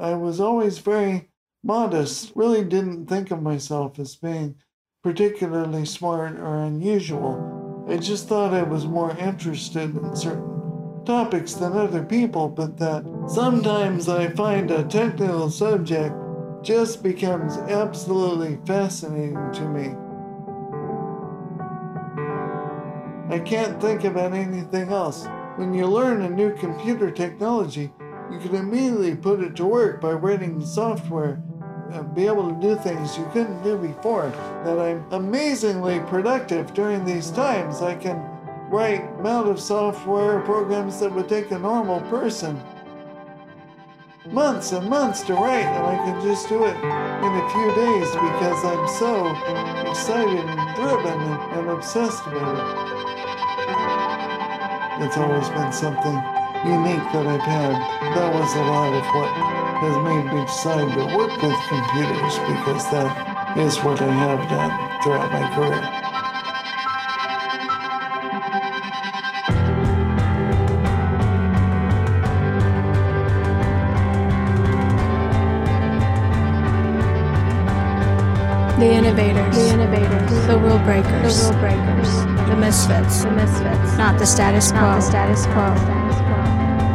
I was always very modest, really didn't think of myself as being particularly smart or unusual. I just thought I was more interested in certain topics than other people, but that sometimes I find a technical subject just becomes absolutely fascinating to me. I can't think about anything else. When you learn a new computer technology, you can immediately put it to work by writing software and be able to do things you couldn't do before. That I'm amazingly productive during these times. I can write amount of software programs that would take a normal person months and months to write, and I can just do it in a few days because I'm so excited and driven and obsessed with it. It's always been something unique that I've had. That was a lot of what has made me decide to work with computers, because that is what I have done throughout my career. The innovators, the rule breakers, the misfits, not the status quo,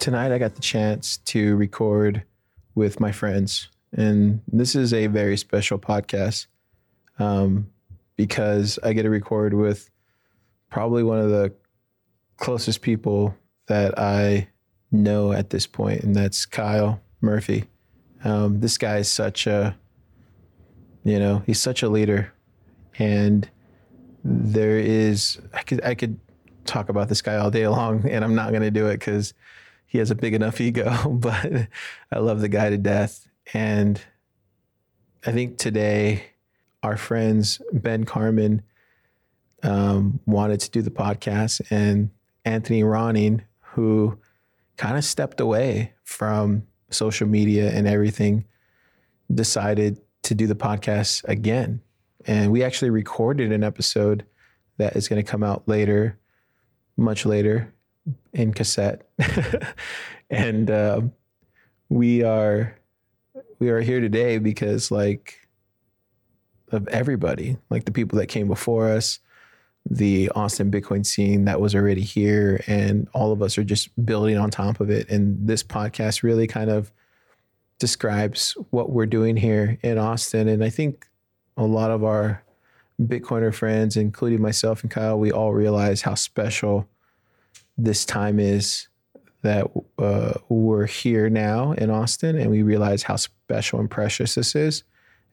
Tonight I got the chance to record with my friends, and this is a very special podcast because I get to record with probably one of the closest people that I know at this point, and that's Kyle Murphy. This guy is such a, he's such a leader, and there is, I could talk about this guy all day long, and I'm not going to do it because he has a big enough ego, but I love the guy to death. And I think today our friends, Ben Carmen, wanted to do the podcast, and Anthony Ronning, who kind of stepped away from social media and everything, decided to do the podcast again. And we actually recorded an episode that is going to come out later, much later, in cassette. And we are here today because of everybody, the people that came before us, the Austin Bitcoin scene that was already here, and all of us are just building on top of it. And this podcast really kind of describes what we're doing here in Austin. And I think a lot of our Bitcoiner friends, including myself and Kyle, we all realize how special this time is that we're here now in Austin, and we realize how special and precious this is,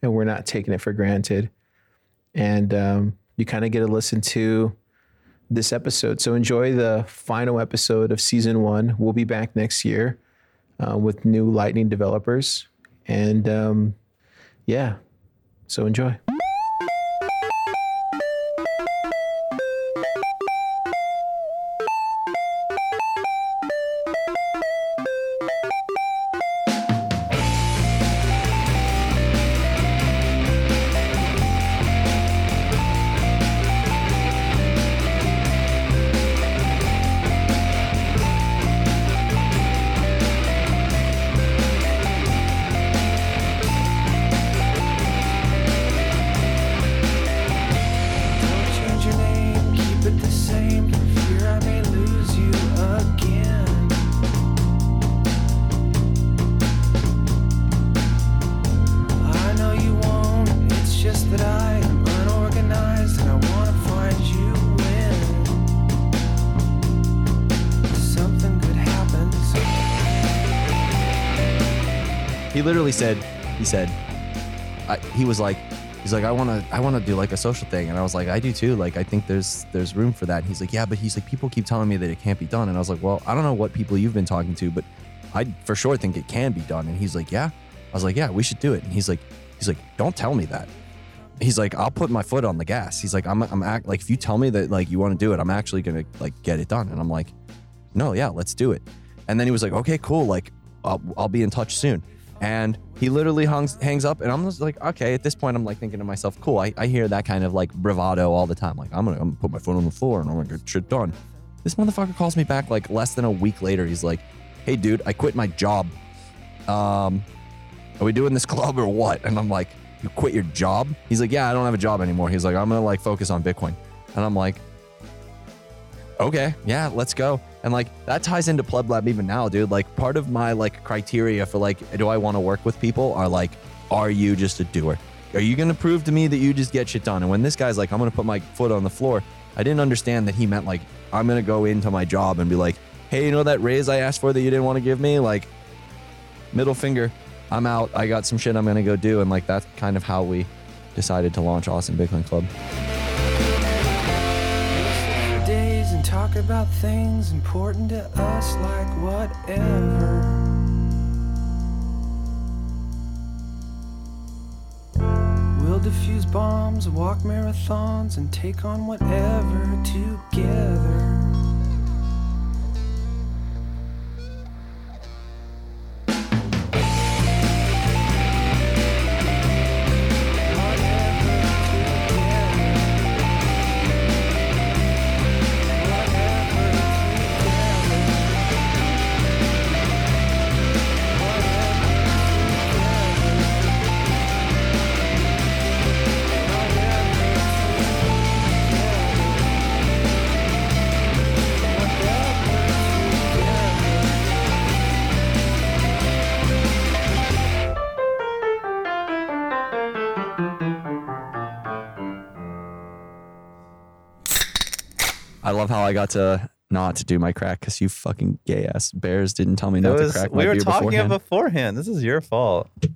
and we're not taking it for granted. And you kind of get to listen to this episode. So enjoy the final episode of season 1. We'll be back next year with new Lightning developers. And yeah, so enjoy. He literally said, he was like, he's like, I want to do like a social thing. And I was like, I do too. Like, I think there's room for that. And he's like, yeah, but he's like, people keep telling me that it can't be done. And I was like, well, I don't know what people you've been talking to, but I for sure think it can be done. And he's like, yeah. I was like, yeah, we should do it. And he's like, don't tell me that. He's like, I'll put my foot on the gas. He's like, I'm if you tell me that like you want to do it, I'm actually going to like get it done. And I'm like, no, yeah, let's do it. And then he was like, okay, cool. Like, I'll be in touch soon. And he literally hangs up, and I'm just like, okay, at this point, I'm like thinking to myself, cool. I hear that kind of like bravado all the time. Like, I'm gonna put my foot on the floor and I'm gonna get shit done. This motherfucker calls me back like less than a week later. He's like, hey dude, I quit my job. Are we doing this club or what? And I'm like, you quit your job? He's like, yeah, I don't have a job anymore. He's like, I'm gonna like focus on Bitcoin. And I'm like, okay, yeah, let's go. And like that ties into Pleb Lab even now, dude. Like part of my like criteria for like, do I want to work with people are like, are you just a doer? Are you going to prove to me that you just get shit done? And when this guy's like, I'm going to put my foot on the floor, I didn't understand that he meant like, I'm going to go into my job and be like, hey, you know that raise I asked for that you didn't want to give me? Like middle finger, I'm out. I got some shit I'm going to go do. And like, that's kind of how we decided to launch Austin Bitcoin Club. Talk about things important to us, like whatever. We'll defuse bombs, walk marathons, and take on whatever together. I love how I got to not do my crack because you fucking gay ass bears didn't tell me to crack my beer beforehand. We were talking beforehand. This is your fault. Okay.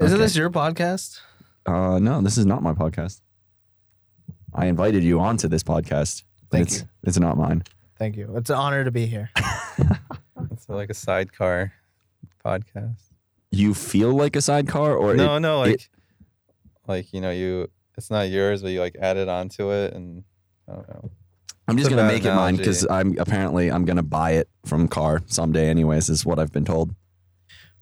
Isn't this your podcast? No, this is not my podcast. I invited you onto this podcast. Thank you. It's not mine. Thank you. It's an honor to be here. It's like a sidecar podcast. You feel like a sidecar, or it's not yours, but you like added onto it, and I don't know. I'm just going to make it mine because I'm going to buy it from Car someday anyways, is what I've been told.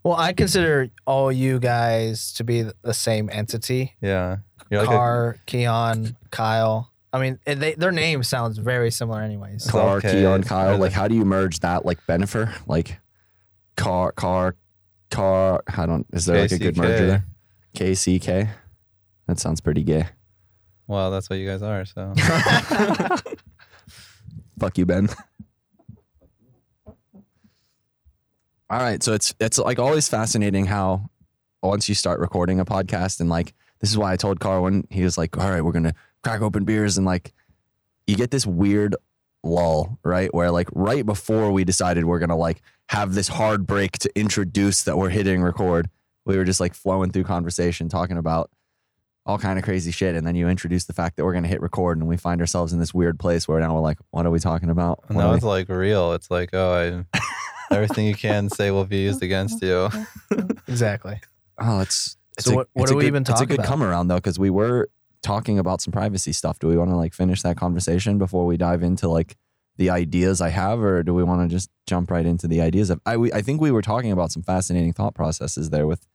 Well, I consider all you guys to be the same entity. Yeah. You're Car, like Keon, Kyle. I mean, their name sounds very similar anyways. Car, okay. Keon, Kyle. Like, how do you merge that? Like, Benefer? Like, Car. Is there like a good merger there? KCK. That sounds pretty gay. Well, that's what you guys are, so. Fuck you, Ben. All right. So it's like always fascinating how once you start recording a podcast, and like, this is why I told Carl when he was like, all right, we're going to crack open beers. And like, you get this weird lull, right? Where like right before we decided we're going to like have this hard break to introduce that we're hitting record, we were just like flowing through conversation, talking about all kind of crazy shit. And then you introduce the fact that we're going to hit record, and we find ourselves in this weird place where now we're like, what are we talking about? What now it's like real. It's like, everything you can say will be used against you. Exactly. Oh, what are we even talking about? It's a good come around though, because we were talking about some privacy stuff. Do we want to like finish that conversation before we dive into like the ideas I have, or do we want to just jump right into the ideas? I think we were talking about some fascinating thought processes there with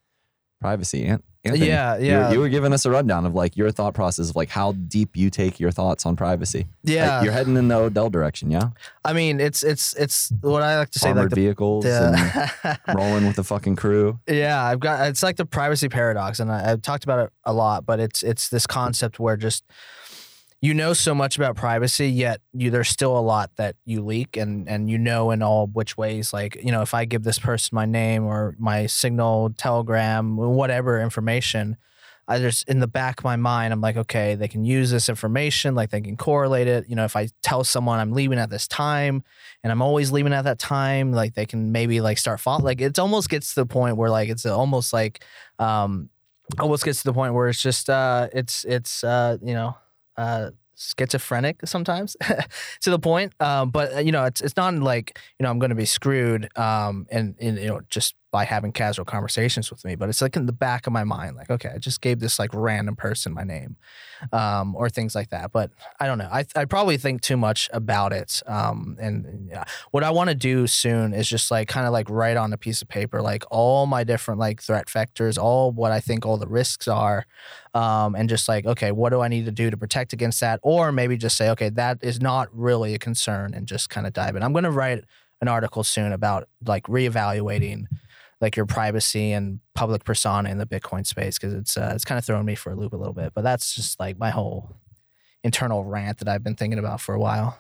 privacy, Anthony, yeah. You were giving us a rundown of like your thought process of like how deep you take your thoughts on privacy. Yeah, like you're heading in the Odell direction. Yeah, I mean it's what I like to say, armored like vehicles, and rolling with the fucking crew. Yeah, it's like the privacy paradox, and I've talked about it a lot. But it's this concept where just you know so much about privacy, yet there's still a lot that you leak, and in all which ways. Like, if I give this person my name or my Signal, Telegram, whatever information, I just in the back of my mind, I'm like, okay, they can use this information, like they can correlate it. If I tell someone I'm leaving at this time, and I'm always leaving at that time, like they can maybe like start following. Like it almost gets to the point where like it's almost like almost gets to the point where it's just schizophrenic sometimes to the point. But you know, it's not like, you know, I'm going to be screwed. And you know, just by having casual conversations with me, but it's like in the back of my mind, like, okay, I just gave this like random person my name, or things like that. But I don't know. I probably think too much about it. And yeah, what I want to do soon is just like kind of like write on a piece of paper, like all my different like threat vectors, all what I think all the risks are. And just like, okay, what do I need to do to protect against that? Or maybe just say, okay, that is not really a concern, and just kind of dive in. I'm going to write an article soon about like reevaluating like your privacy and public persona in the Bitcoin space, because it's kind of throwing me for a loop a little bit. But that's just like my whole internal rant that I've been thinking about for a while.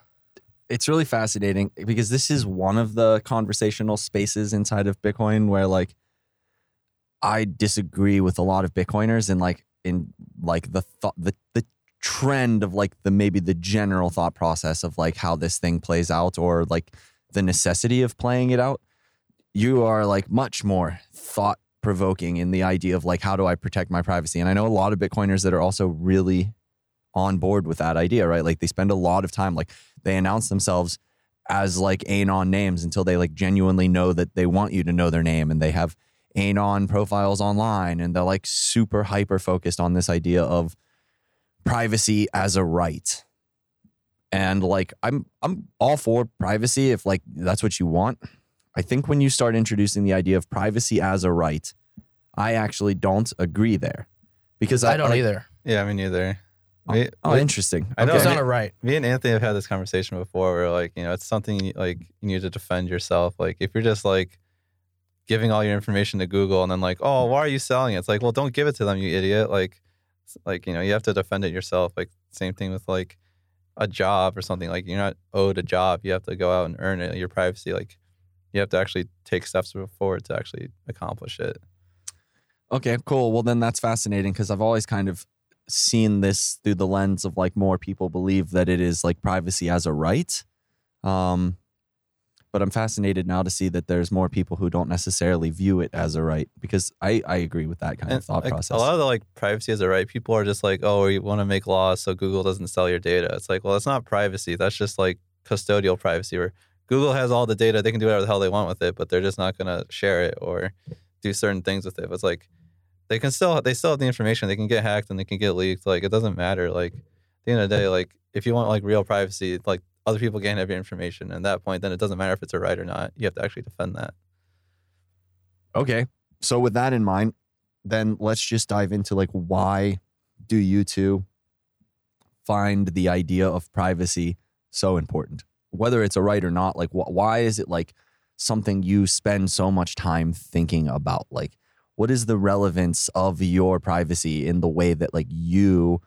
It's really fascinating because this is one of the conversational spaces inside of Bitcoin where like I disagree with a lot of Bitcoiners and like in like the thought, the trend of like the maybe the general thought process of like how this thing plays out, or like the necessity of playing it out. You are like much more thought provoking in the idea of like, how do I protect my privacy? And I know a lot of Bitcoiners that are also really on board with that idea, right? Like they spend a lot of time, like they announce themselves as like anon names until they like genuinely know that they want you to know their name, and they have anon profiles online, and they're like super hyper focused on this idea of privacy as a right. And like, I'm all for privacy if like that's what you want. I think when you start introducing the idea of privacy as a right, I actually don't agree there, because I don't either. Yeah, me neither. Interesting. I know it's not a right. Me and Anthony have had this conversation before where like, you know, it's something like you need to defend yourself. Like if you're just like giving all your information to Google and then like, oh, why are you selling it? It's like, well, don't give it to them, you idiot. Like, you know, you have to defend it yourself. Like same thing with like a job or something. Like you're not owed a job. You have to go out and earn it, your privacy. Like, you have to actually take steps forward to actually accomplish it. Okay, cool. Well, then that's fascinating, because I've always kind of seen this through the lens of like more people believe that it is like privacy as a right. But I'm fascinated now to see that there's more people who don't necessarily view it as a right, because I agree with that kind of thought process. A lot of the like privacy as a right, people are just like, oh, we want to make laws so Google doesn't sell your data. It's like, well, that's not privacy. That's just like custodial privacy, where Google has all the data. They can do whatever the hell they want with it, but they're just not going to share it or do certain things with it. But it's like they still have the information. They can get hacked and they can get leaked. Like it doesn't matter. Like at the end of the day, like if you want like real privacy, like other people can't have your information. And at that point, then it doesn't matter if it's a right or not. You have to actually defend that. Okay. So with that in mind, then let's just dive into like, why do you two find the idea of privacy so important? Whether it's a right or not, like why is it like something you spend so much time thinking about? Like, what is the relevance of your privacy in the way that like you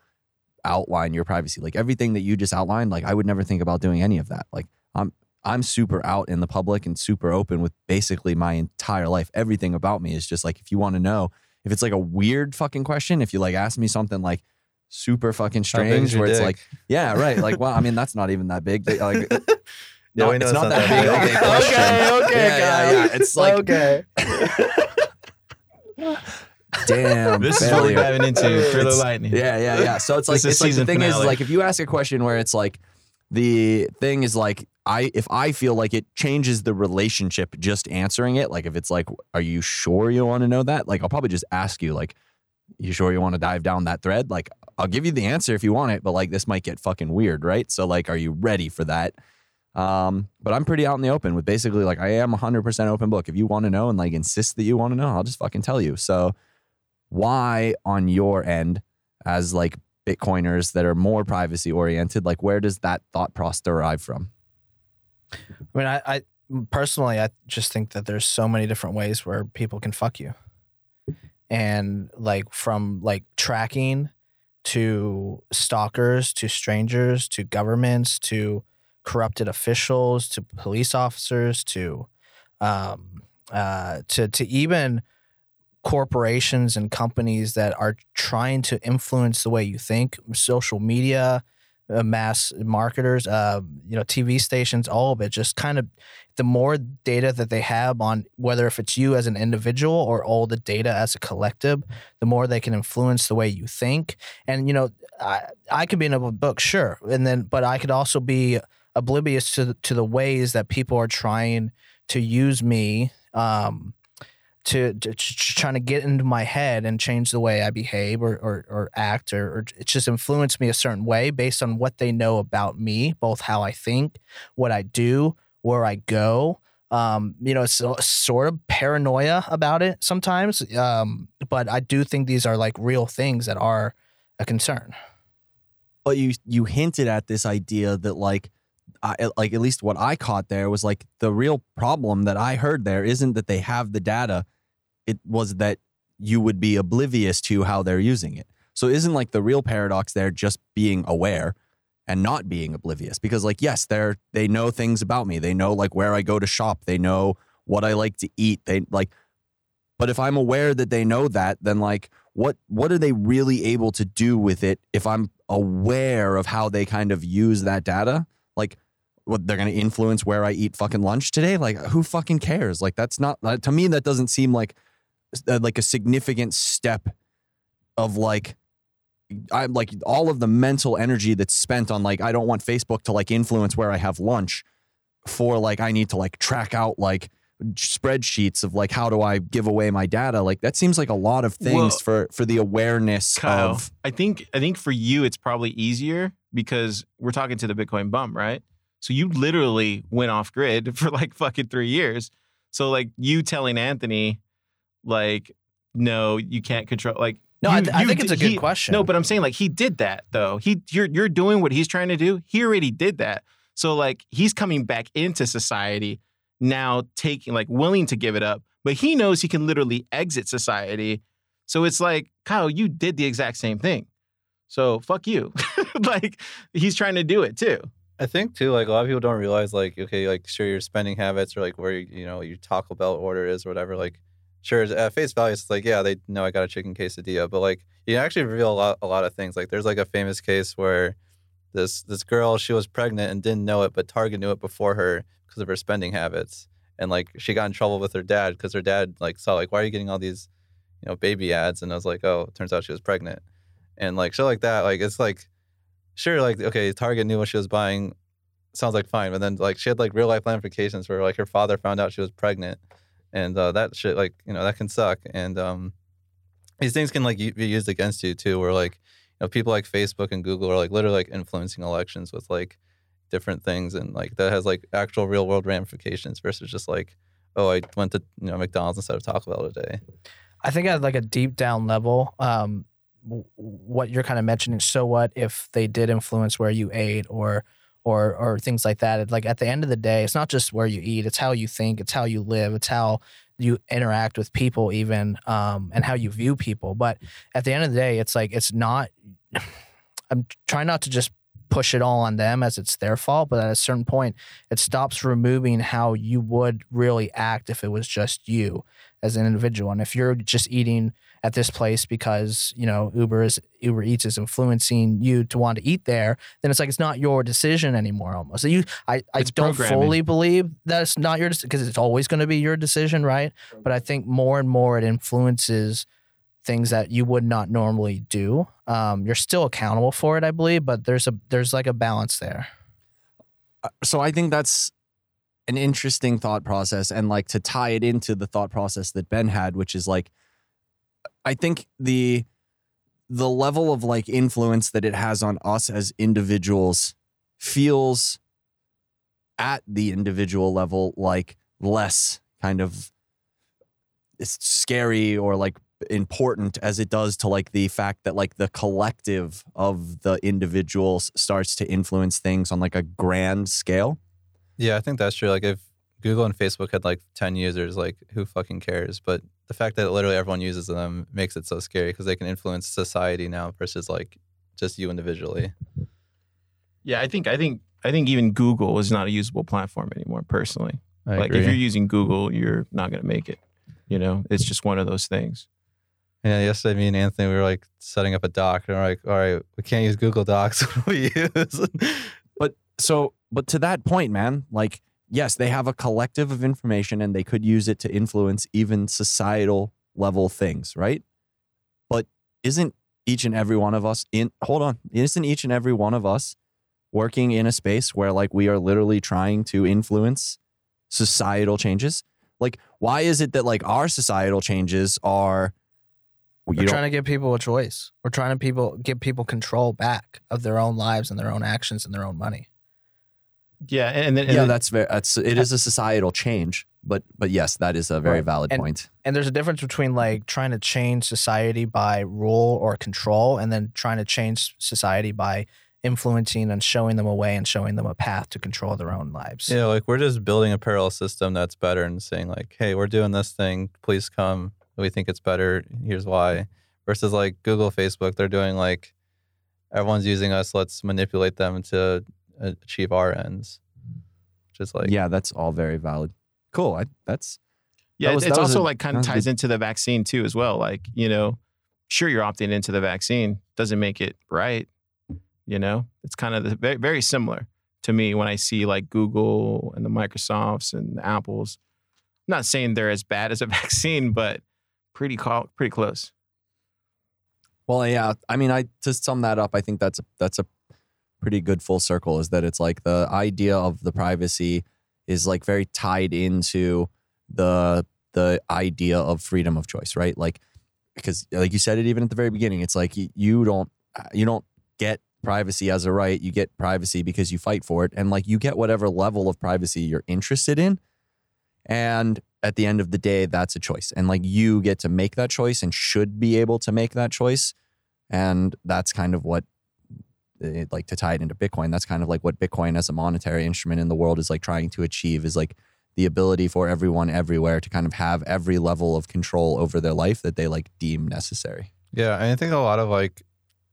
outline your privacy? Like everything that you just outlined, like I would never think about doing any of that. Like I'm super out in the public and super open with basically my entire life. Everything about me is just like, if you want to know, if it's like a weird fucking question, if you like ask me something like super fucking strange where it's dick. Like, yeah, right. Like, well, I mean, that's not even that big. Like, no, it's not that big. Okay, guys. Yeah. It's like, okay. Damn. This is really diving into for the lightning. Yeah. So it's like, it's like the thing finale. Is like, if you ask a question where it's like, the thing is like, if I feel like it changes the relationship just answering it, like if it's like, are you sure you want to know that? Like, I'll probably just ask you like, you sure you want to dive down that thread? Like, I'll give you the answer if you want it, but like this might get fucking weird, right? So like, are you ready for that? But I'm pretty out in the open with basically like, I am 100% open book. If you want to know and like insist that you want to know, I'll just fucking tell you. So why on your end as like Bitcoiners that are more privacy oriented, like where does that thought process derive from? I mean, I personally, I just think that there's so many different ways where people can fuck you. And like from like tracking to stalkers, to strangers, to governments, to corrupted officials, to police officers, to even corporations and companies that are trying to influence the way you think, social media, mass marketers, TV stations, all of it. Just kind of the more data that they have on whether if it's you as an individual or all the data as a collective, the more they can influence the way you think. And, I could be in a book, sure. And then, but I could also be oblivious to the ways that people are trying to use me, to trying to get into my head and change the way I behave or act or it just influence me a certain way based on what they know about me, both how I think, what I do, where I go. It's sort of paranoia about it sometimes. But I do think these are like real things that are a concern. But you hinted at this idea that like at least what I caught there was like the real problem that I heard there isn't that they have the data. It was that you would be oblivious to how they're using it. So isn't like the real paradox there just being aware and not being oblivious? Because like, yes, they know things about me. They know like where I go to shop. They know what I like to eat. But if I'm aware that they know that, then like what are they really able to do with it if I'm aware of how they kind of use that data? Like, what, they're going to influence where I eat fucking lunch today? Like, who fucking cares? Like, that's not, to me, that doesn't seem like a significant step of like, I'm like all of the mental energy that's spent on like, I don't want Facebook to like influence where I have lunch for like, I need to like track out like spreadsheets of like, how do I give away my data? Like, that seems like a lot of things for the awareness, Kyle, of. I think for you, it's probably easier because we're talking to the Bitcoin bum, right? So you literally went off grid for like fucking 3 years. So like you telling Anthony, like, no, you can't control. Like, no, I think it's a good question. No, but I'm saying like he did that though. You're doing what he's trying to do. He already did that. So like he's coming back into society now, taking like willing to give it up, but he knows he can literally exit society. So it's like, Kyle, you did the exact same thing. So fuck you. Like he's trying to do it too. I think too, like a lot of people don't realize, like, okay, like sure, your spending habits or like where your Taco Bell order is or whatever. Like, sure, at face value, it's like, yeah, they know I got a chicken quesadilla, but like you actually reveal a lot of things. Like, there's like a famous case where this girl, she was pregnant and didn't know it, but Target knew it before her because of her spending habits, and like she got in trouble with her dad because her dad like saw like, why are you getting all these, baby ads? And I was like, oh, it turns out she was pregnant. And like shit like that, like it's like, sure, like okay, Target knew what she was buying, sounds like fine, but then like she had like real life ramifications where like her father found out she was pregnant, and that shit like that can suck, and these things can like be used against you too, where like people like Facebook and Google are like literally like influencing elections with like different things, and like that has like actual real world ramifications versus just like, oh, I went to McDonald's instead of Taco Bell today. I think at like a deep down level, what you're kind of mentioning, so what if they did influence where you ate or things like that? It's like at the end of the day, it's not just where you eat, it's how you think, it's how you live, it's how you interact with people even, and how you view people. But at the end of the day, it's like, it's not, I'm trying not to just push it all on them as it's their fault, but at a certain point, it stops removing how you would really act if it was just you as an individual. And if you're just eating at this place because, Uber Eats is influencing you to want to eat there, then it's like it's not your decision anymore almost. So I don't fully believe that it's not your decision because it's always going to be your decision, right? But I think more and more it influences things that you would not normally do. You're still accountable for it, I believe, but there's like a balance there. So I think that's an interesting thought process, and like to tie it into the thought process that Ben had, which is like, I think the level of like influence that it has on us as individuals feels at the individual level like less kind of scary or like important as it does to like the fact that like the collective of the individuals starts to influence things on like a grand scale. Yeah, I think that's true. Like if Google and Facebook had like 10 users, like who fucking cares? But the fact that literally everyone uses them makes it so scary because they can influence society now versus like just you individually. Yeah, I think even Google is not a usable platform anymore personally. I agree. If you're using Google, you're not going to make it. It's just one of those things. Yeah, yesterday me and Anthony, we were like setting up a doc, and we're like, all right, we can't use Google Docs. What do we use? But to that point, man, like, yes, they have a collective of information and they could use it to influence even societal level things, right? But isn't each and every one of us working in a space where like we are literally trying to influence societal changes? Like, why is it that like our societal changes are... We're trying to give people a choice. We're trying to give people control back of their own lives and their own actions and their own money. Yeah, and then that's a societal change, but yes, that is a very valid point. And there's a difference between like trying to change society by rule or control, and then trying to change society by influencing and showing them a way and showing them a path to control their own lives. Yeah, like we're just building a parallel system that's better and saying like, hey, we're doing this thing, please come. We think it's better. Here's why. Versus like Google, Facebook, they're doing like, everyone's using us. Let's manipulate them to achieve our ends. Just like, yeah, that's all very valid. Cool. It also into the vaccine too, as well. Like, you know, sure, you're opting into the vaccine, doesn't make it right. You know, it's kind of very, very similar to me when I see like Google and the Microsofts and the Apples. I'm not saying they're as bad as a vaccine, but pretty close. Well, yeah. I mean, to sum that up, I think that's a pretty good full circle, is that it's like the idea of the privacy is like very tied into the idea of freedom of choice, right? Like, because like you said it even at the very beginning, it's like you don't get privacy as a right. You get privacy because you fight for it, and like you get whatever level of privacy you're interested in. And at the end of the day, that's a choice. And like you get to make that choice and should be able to make that choice. And that's kind of what, like to tie it into Bitcoin, that's kind of like what Bitcoin as a monetary instrument in the world is like trying to achieve, is like the ability for everyone everywhere to kind of have every level of control over their life that they like deem necessary. Yeah. And I think a lot of like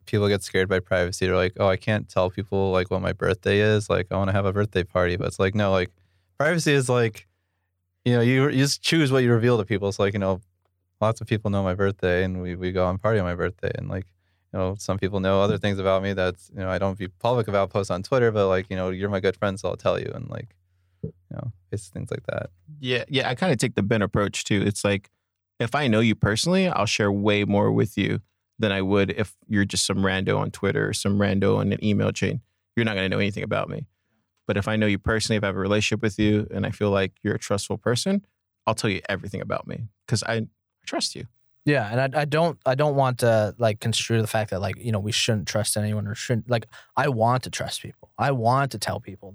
people get scared by privacy. They're like, oh, I can't tell people like what my birthday is. Like I want to have a birthday party. But it's like, no, like privacy is like, you know, you just choose what you reveal to people. It's like, you know, lots of people know my birthday and we go and party on my birthday. And like, you know, some people know other things about me that, you know, I don't be public about, post on Twitter, but like, you know, you're my good friend, so I'll tell you. And like, you know, it's things like that. Yeah. Yeah. I kind of take the Ben approach too. It's like, if I know you personally, I'll share way more with you than I would if you're just some rando on Twitter or some rando on an email chain. You're not going to know anything about me. But if I know you personally, if I have a relationship with you and I feel like you're a trustful person, I'll tell you everything about me because I trust you. Yeah. And I don't want to like construe the fact that like, you know, we shouldn't trust anyone or shouldn't, like, I want to trust people. I want to tell people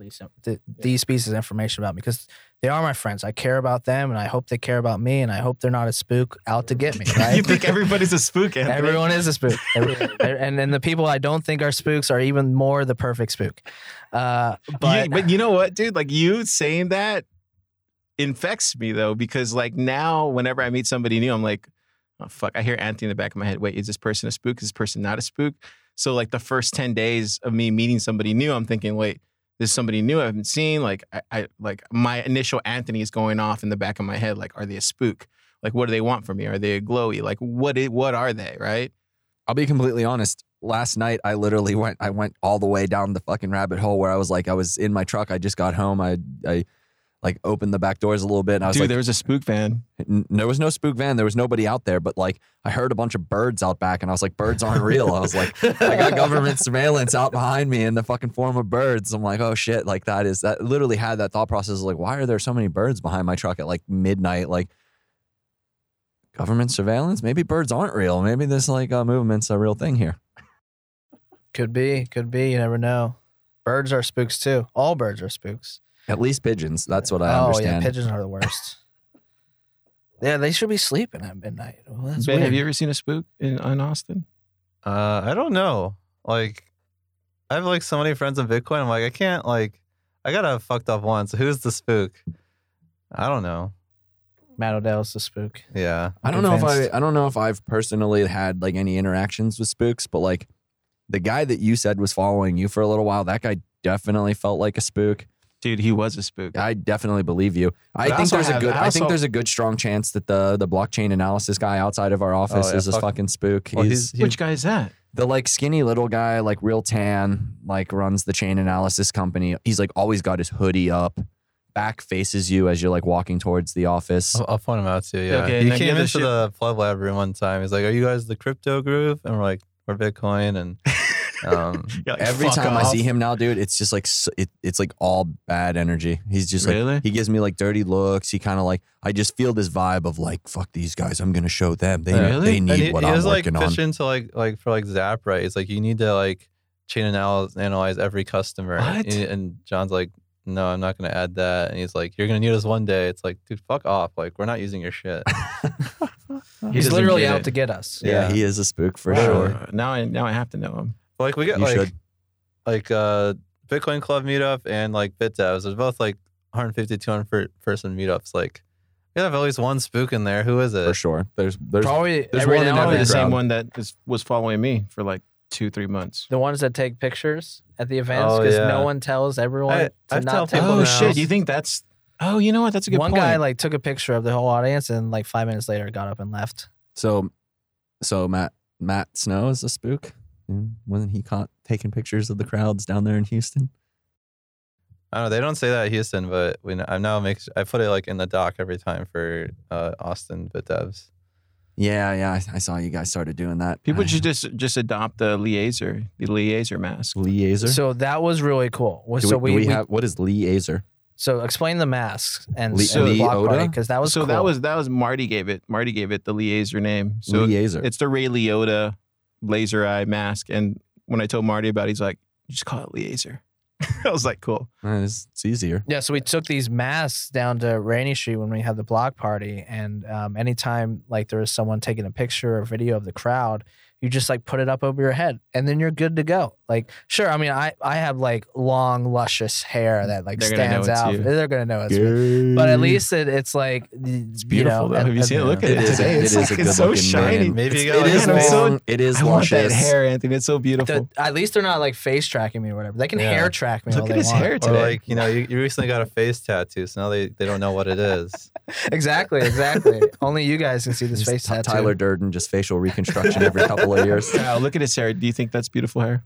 these pieces of information about me because they are my friends. I care about them and I hope they care about me and I hope they're not a spook out to get me. Right? You think everybody's a spook, Anthony? Everyone is a spook. And the people I don't think are spooks are even more the perfect spook. But you know what, dude? Like you saying that infects me though, because like now whenever I meet somebody new, I'm like, oh, fuck. I hear Anthony in the back of my head. Wait, is this person a spook? Is this person not a spook? So like the first 10 days of me meeting somebody new, I'm thinking, wait, this is somebody new I haven't seen. Like I my initial Anthony is going off in the back of my head. Like, are they a spook? Like, what do they want from me? Are they a glowy? Like, what are they? Right. I'll be completely honest. Last night, I literally went all the way down the fucking rabbit hole where I was like, I was in my truck. I just got home. I like opened the back doors a little bit. And I was dude, like, there was a spook van. There was no spook van. There was nobody out there. But like, I heard a bunch of birds out back and I was like, birds aren't real. I was like, I got government surveillance out behind me in the fucking form of birds. I'm like, oh shit. Like that literally had that thought process. Like, why are there so many birds behind my truck at like midnight? Like government surveillance, maybe birds aren't real. Maybe this like movement's a real thing here. Could be. You never know. Birds are spooks too. All birds are spooks. At least pigeons. That's what I understand. Oh, yeah. Pigeons are the worst. Yeah, they should be sleeping at midnight. Well, that's Ben, weird. Have you ever seen a spook in Austin? I don't know. Like, I have, like, so many friends in Bitcoin. I'm like, I can't, like, I got to fucked up once. Who's the spook? I don't know. Matt O'Dell's the spook. Yeah. I don't know if I've personally had, like, any interactions with spooks, but, like, the guy that you said was following you for a little while, that guy definitely felt like a spook. Dude, he was a spook. I definitely believe you. I think there's a good strong chance that the blockchain analysis guy outside of our office is a fucking spook. Well, which guy is that? The like skinny little guy, like real tan, like runs the chain analysis company. He's like always got his hoodie up. Back faces you as you're like walking towards the office. I'll point him out to you. Yeah. Okay, he came into the Pleb Lab room one time. He's like, "Are you guys the crypto group?" And we're like, "We're Bitcoin." And like, every time I see him now, dude, it's just like it's like all bad energy. He's just like he gives me like dirty looks. He kind of like I just feel this vibe of like fuck these guys. I'm gonna show them. They need what I'm working on. He was like pitching to like for like Zap, right? It's like you need to like chain analyze every customer. What? And John's like, "No, I'm not going to add that." And he's like, "You're going to need us one day." It's like, dude, fuck off. Like, we're not using your shit. He's literally out to get us. Yeah, he is a spook for sure. Now I have to know him. Like, we got like Bitcoin Club meetup and like BitDevs. They're both like 150, 200 person meetups. Like, we have at least one spook in there. Who is it? For sure. There's probably there's every one now in every the crowd. Same one that was following me for like 2-3 months. The ones that take pictures at the events because no one tells everyone to not tell people. Oh shit! You think that's? Oh, you know what? That's a good point. One guy like took a picture of the whole audience and like 5 minutes later got up and left. So Matt Snow is a spook. Wasn't he caught taking pictures of the crowds down there in Houston? I don't know. They don't say that in Houston, but I put it like in the doc every time for Austin BitDevs. Yeah. I saw you guys started doing that. People should just adopt the liaison mask. Liaison. So that was really cool. What is liaison? So explain the masks and the block party because that was cool. that was Marty gave it. Marty gave it the liaison name. So liaison. It's the Ray Liotta laser eye mask. And when I told Marty about it, he's like, "You just call it liaison." I was like, cool. It's easier. Yeah, so we took these masks down to Rainy Street when we had the block party. And anytime like there was someone taking a picture or video of the crowd, you just like put it up over your head and then you're good to go. Like, sure, I mean, I have like long, luscious hair that like stands out. They're going to know it's me. But at least it's like... It's beautiful though. Have you seen it? Look at it. It's so shiny. It is luscious. I want that hair, Anthony. It's so beautiful. At least they're not like face tracking me or whatever. They can hair track me all they want. Look at his hair today. Or like, you know, you recently got a face tattoo, so now they don't know what it is. Exactly. Only you guys can see this face tattoo. Tyler Durden, just facial reconstruction every couple of years. Wow, look at his hair. Do you think that's beautiful hair?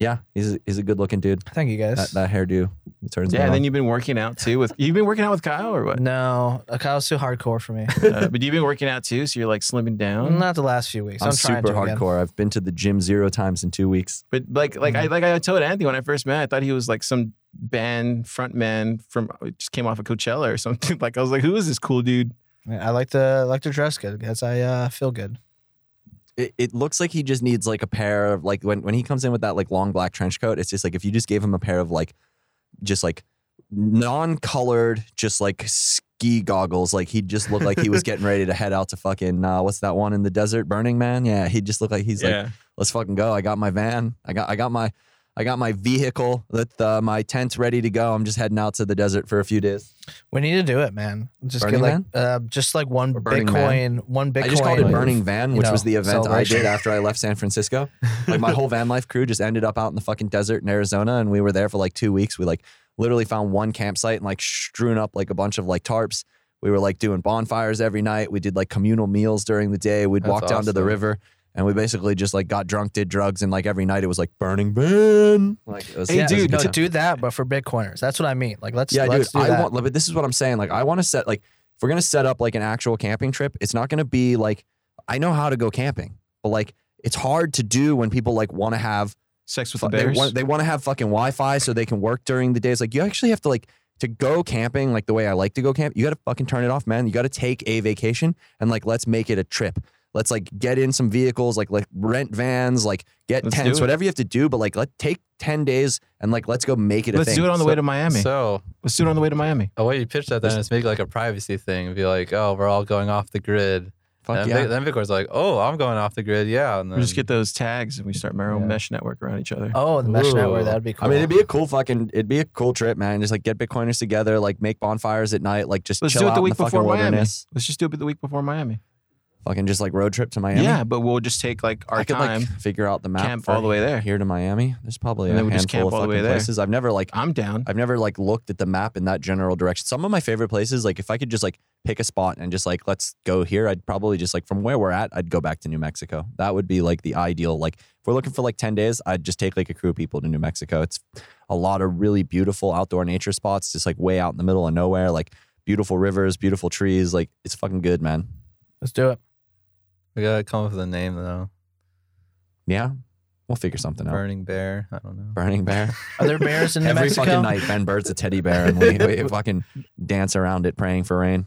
Yeah, he's a good looking dude. Thank you guys. That hairdo, it turns out. Yeah, and then you've been working out too. You've been working out with Kyle or what? No, Kyle's too hardcore for me. But you've been working out too, so you're like slimming down. Not the last few weeks. I'm super hardcore. I've been to the gym 0 times in 2 weeks. But like I told Anthony when I first met, I thought he was like some band frontman from just came off of Coachella or something. Like I was like, who is this cool dude? I like to dress good because I feel good. It looks like he just needs like a pair of like when he comes in with that like long black trench coat, it's just like if you just gave him a pair of like just like non-colored just like ski goggles, like he'd just look like he was getting ready to head out to fucking what's that one in the desert, Burning Man? Yeah, he'd just look like he's like, let's fucking go. I got my van. I got my vehicle with my tent ready to go. I'm just heading out to the desert for a few days. We need to do it, man. Just Burning get like, just like one Bitcoin. I just called it Burning Van, which was the event I did after I left San Francisco. Like my whole van life crew just ended up out in the fucking desert in Arizona, and we were there for like 2 weeks. We like literally found one campsite and like strewn up like a bunch of like tarps. We were like doing bonfires every night. We did like communal meals during the day. We'd walk down to the river. And we basically just like got drunk, did drugs, and like every night it was like Burning Man. Like, it was, to do that, but for Bitcoiners, that's what I mean. Like, let's do that. But this is what I'm saying. Like, I want to set like if we're gonna set up like an actual camping trip, it's not gonna be like I know how to go camping, but like it's hard to do when people like want to have sex with the bears. They want to have fucking Wi-Fi so they can work during the days. Like, you actually have to like. To go camping, like the way I like to go camp, you got to fucking turn it off, man. You got to take a vacation and like, let's make it a trip. Let's like get in some vehicles, like rent vans, like get tents, whatever you have to do. But like, let's take 10 days and like, let's go make it a thing. Let's do it on the way to Miami. So let's do it on the way to Miami. Oh, wait, you pitched that then. It's maybe like a privacy thing. It'd be like, oh, we're all going off the grid. Fuck yeah. Then Bitcoin's like, oh, I'm going off the grid, yeah. And then we just get those tags and we start our own mesh network around each other. Oh, the mesh network, that'd be cool. I mean, it'd be a cool trip, man. Just like get Bitcoiners together, like make bonfires at night, like just chill out in the fucking wilderness. Let's just do it the week before Miami. Fucking just like road trip to Miami. Yeah, but we'll just take like our time. Like figure out the map. Camp all the way there. Here to Miami. There's probably a handful of fucking places. I've never like. I'm down. I've never like looked at the map in that general direction. Some of my favorite places, like if I could just like pick a spot and just like, let's go here. I'd probably just like from where we're at, I'd go back to New Mexico. That would be like the ideal. Like if we're looking for like 10 days, I'd just take like a crew of people to New Mexico. It's a lot of really beautiful outdoor nature spots. Just like way out in the middle of nowhere. Like beautiful rivers, beautiful trees. Like it's fucking good, man. Let's do it. We gotta come up with a name though. Yeah, we'll figure something out. Burning bear. I don't know. Burning bear. Are there bears in New Mexico? Every fucking night, Ben birds a teddy bear, and we fucking dance around it, praying for rain.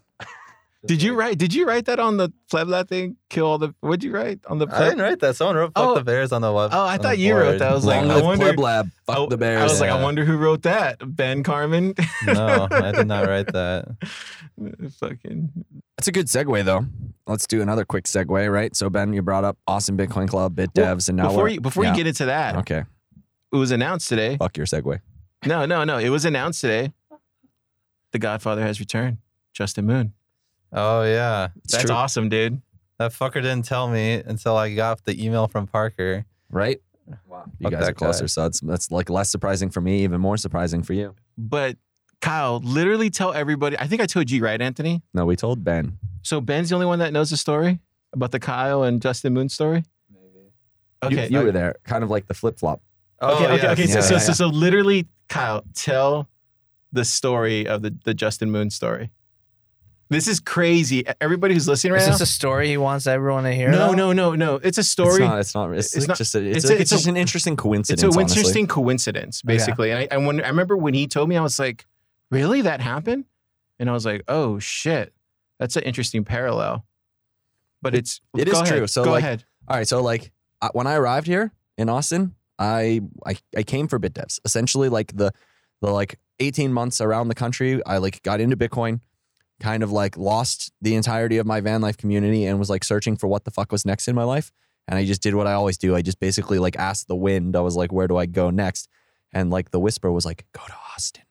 Did you write that on the Pleb Lab thing? Kill all the. What'd you write on the? Pleb? I didn't write that. Someone wrote "fuck the bears" on the web. Oh, I thought you wrote that. I was like, I wonder. Pleb Lab. Fuck the bears. I was like, I wonder who wrote that. Ben Carmen. No, I did not write that. Fucking. That's a good segue though. Let's do another quick segue, right? So Ben, you brought up Austin Bitcoin Club, BitDevs, and now before you get into that, okay, it was announced today. Fuck your segue. No. It was announced today. The Godfather has returned. Justin Moon. Oh, yeah. That's awesome, dude. That fucker didn't tell me until I got the email from Parker. Right? Wow. You guys are closer, suds. That's like less surprising for me, even more surprising for you. But Kyle, literally tell everybody. I think I told you, right, Anthony? No, we told Ben. So Ben's the only one that knows the story about the Kyle and Justin Moon story? Maybe. Okay. You were there. Kind of like the flip-flop. Oh, okay. Yeah, so literally, Kyle, tell the story of the Justin Moon story. This is crazy. Everybody who's listening right now. Is this a story he wants everyone to hear? No. It's a story. It's just an interesting coincidence. It's an interesting coincidence, basically. Yeah. And I remember when he told me, I was like, really? That happened? And I was like, oh, shit. That's an interesting parallel. But it is true. So go ahead. All right. So like when I arrived here in Austin, I came for BitDevs. Essentially like the like 18 months around the country, I like got into Bitcoin. Kind of like lost the entirety of my van life community and was like searching for what the fuck was next in my life. And I just did what I always do. I just basically like asked the wind. I was like, where do I go next? And like the whisper was like, go to Austin.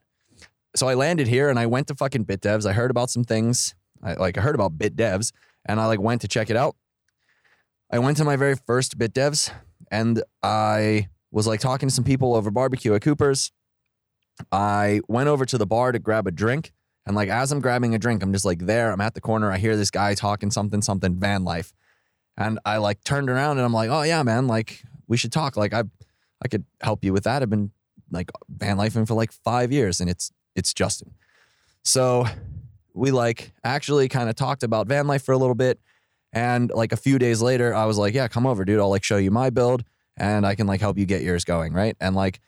So I landed here and I went to fucking BitDevs. I heard about some things. I heard about BitDevs and I like went to check it out. I went to my very first BitDevs and I was like talking to some people over barbecue at Cooper's. I went over to the bar to grab a drink. And like, as I'm grabbing a drink, I'm just like there, I'm at the corner. I hear this guy talking something, van life. And I like turned around and I'm like, oh yeah, man, like we should talk. Like I could help you with that. I've been like van lifing for like 5 years and it's Justin. So we like actually kind of talked about van life for a little bit. And like a few days later, I was like, yeah, come over, dude. I'll like show you my build and I can like help you get yours going. Right. And like,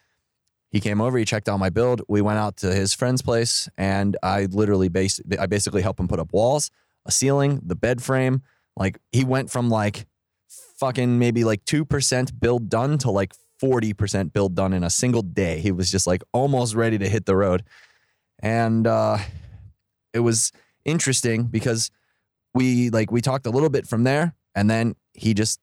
he came over, he checked out my build. We went out to his friend's place and I basically helped him put up walls, a ceiling, the bed frame. Like he went from like fucking maybe like 2% build done to like 40% build done in a single day. He was just like almost ready to hit the road. And it was interesting because we talked a little bit from there and then he just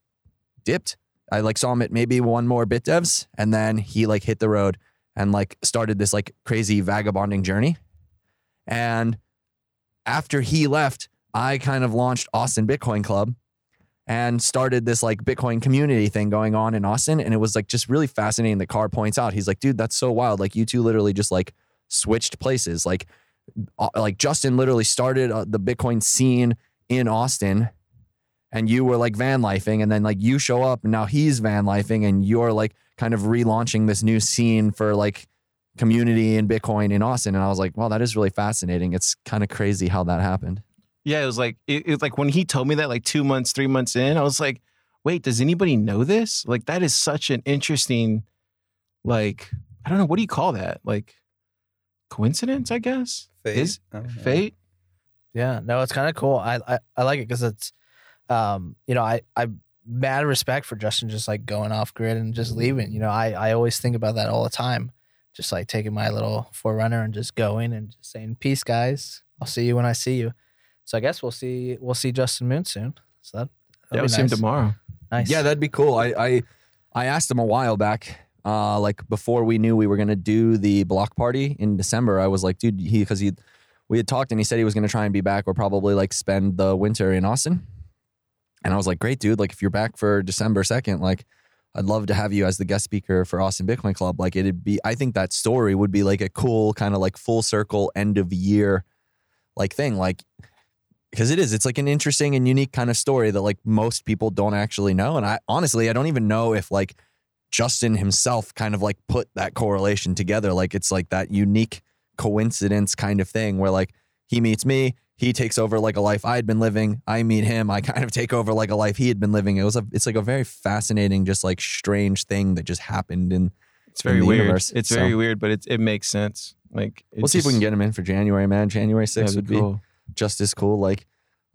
dipped. I like saw him at maybe one more BitDevs and then he like hit the road. And like started this like crazy vagabonding journey. And after he left, I kind of launched Austin Bitcoin Club and started this like Bitcoin community thing going on in Austin. And it was like just really fascinating. The Car points out, he's like, dude, that's so wild. Like you two literally just like switched places. Like Justin literally started the Bitcoin scene in Austin and you were like van lifing and then like you show up and now he's van lifing and you're like, kind of relaunching this new scene for like community and Bitcoin in Austin. And I was like, wow, that is really fascinating. It's kind of crazy how that happened. Yeah. It was like, it was like when he told me that like 2 months, 3 months in, I was like, wait, does anybody know this? Like that is such an interesting, like, I don't know. What do you call that? Like coincidence, I guess. Fate. Fate. Yeah. No, it's kind of cool. I like it because it's, you know, I mad respect for Justin just like going off grid and just leaving. You know, I always think about that all the time. Just like taking my little 4Runner and just going and just saying, peace guys. I'll see you when I see you. So I guess we'll see Justin Moon soon. So that'll be nice. See him tomorrow. Nice. Yeah, that'd be cool. I asked him a while back, like before we knew we were gonna do the block party in December. I was like, dude, we had talked and he said he was gonna try and be back or probably like spend the winter in Austin. And I was like, great, dude. Like, if you're back for December 2nd, like, I'd love to have you as the guest speaker for Austin Bitcoin Club. Like, it'd be, I think that story would be like a cool kind of like full circle end of year like thing. Like, because it is, it's like an interesting and unique kind of story that like most people don't actually know. And I honestly, I don't even know if like Justin himself kind of like put that correlation together. Like, it's like that unique coincidence kind of thing where like he meets me, he takes over like a life I'd been living. I meet him. I kind of take over like a life he had been living. It was a, it's like a very fascinating, just like strange thing that just happened in, it's very in the weird universe. It's so very weird, but it makes sense. Like, we'll see if we can get him in for January, man. January 6th would be cool. Just as cool. Like,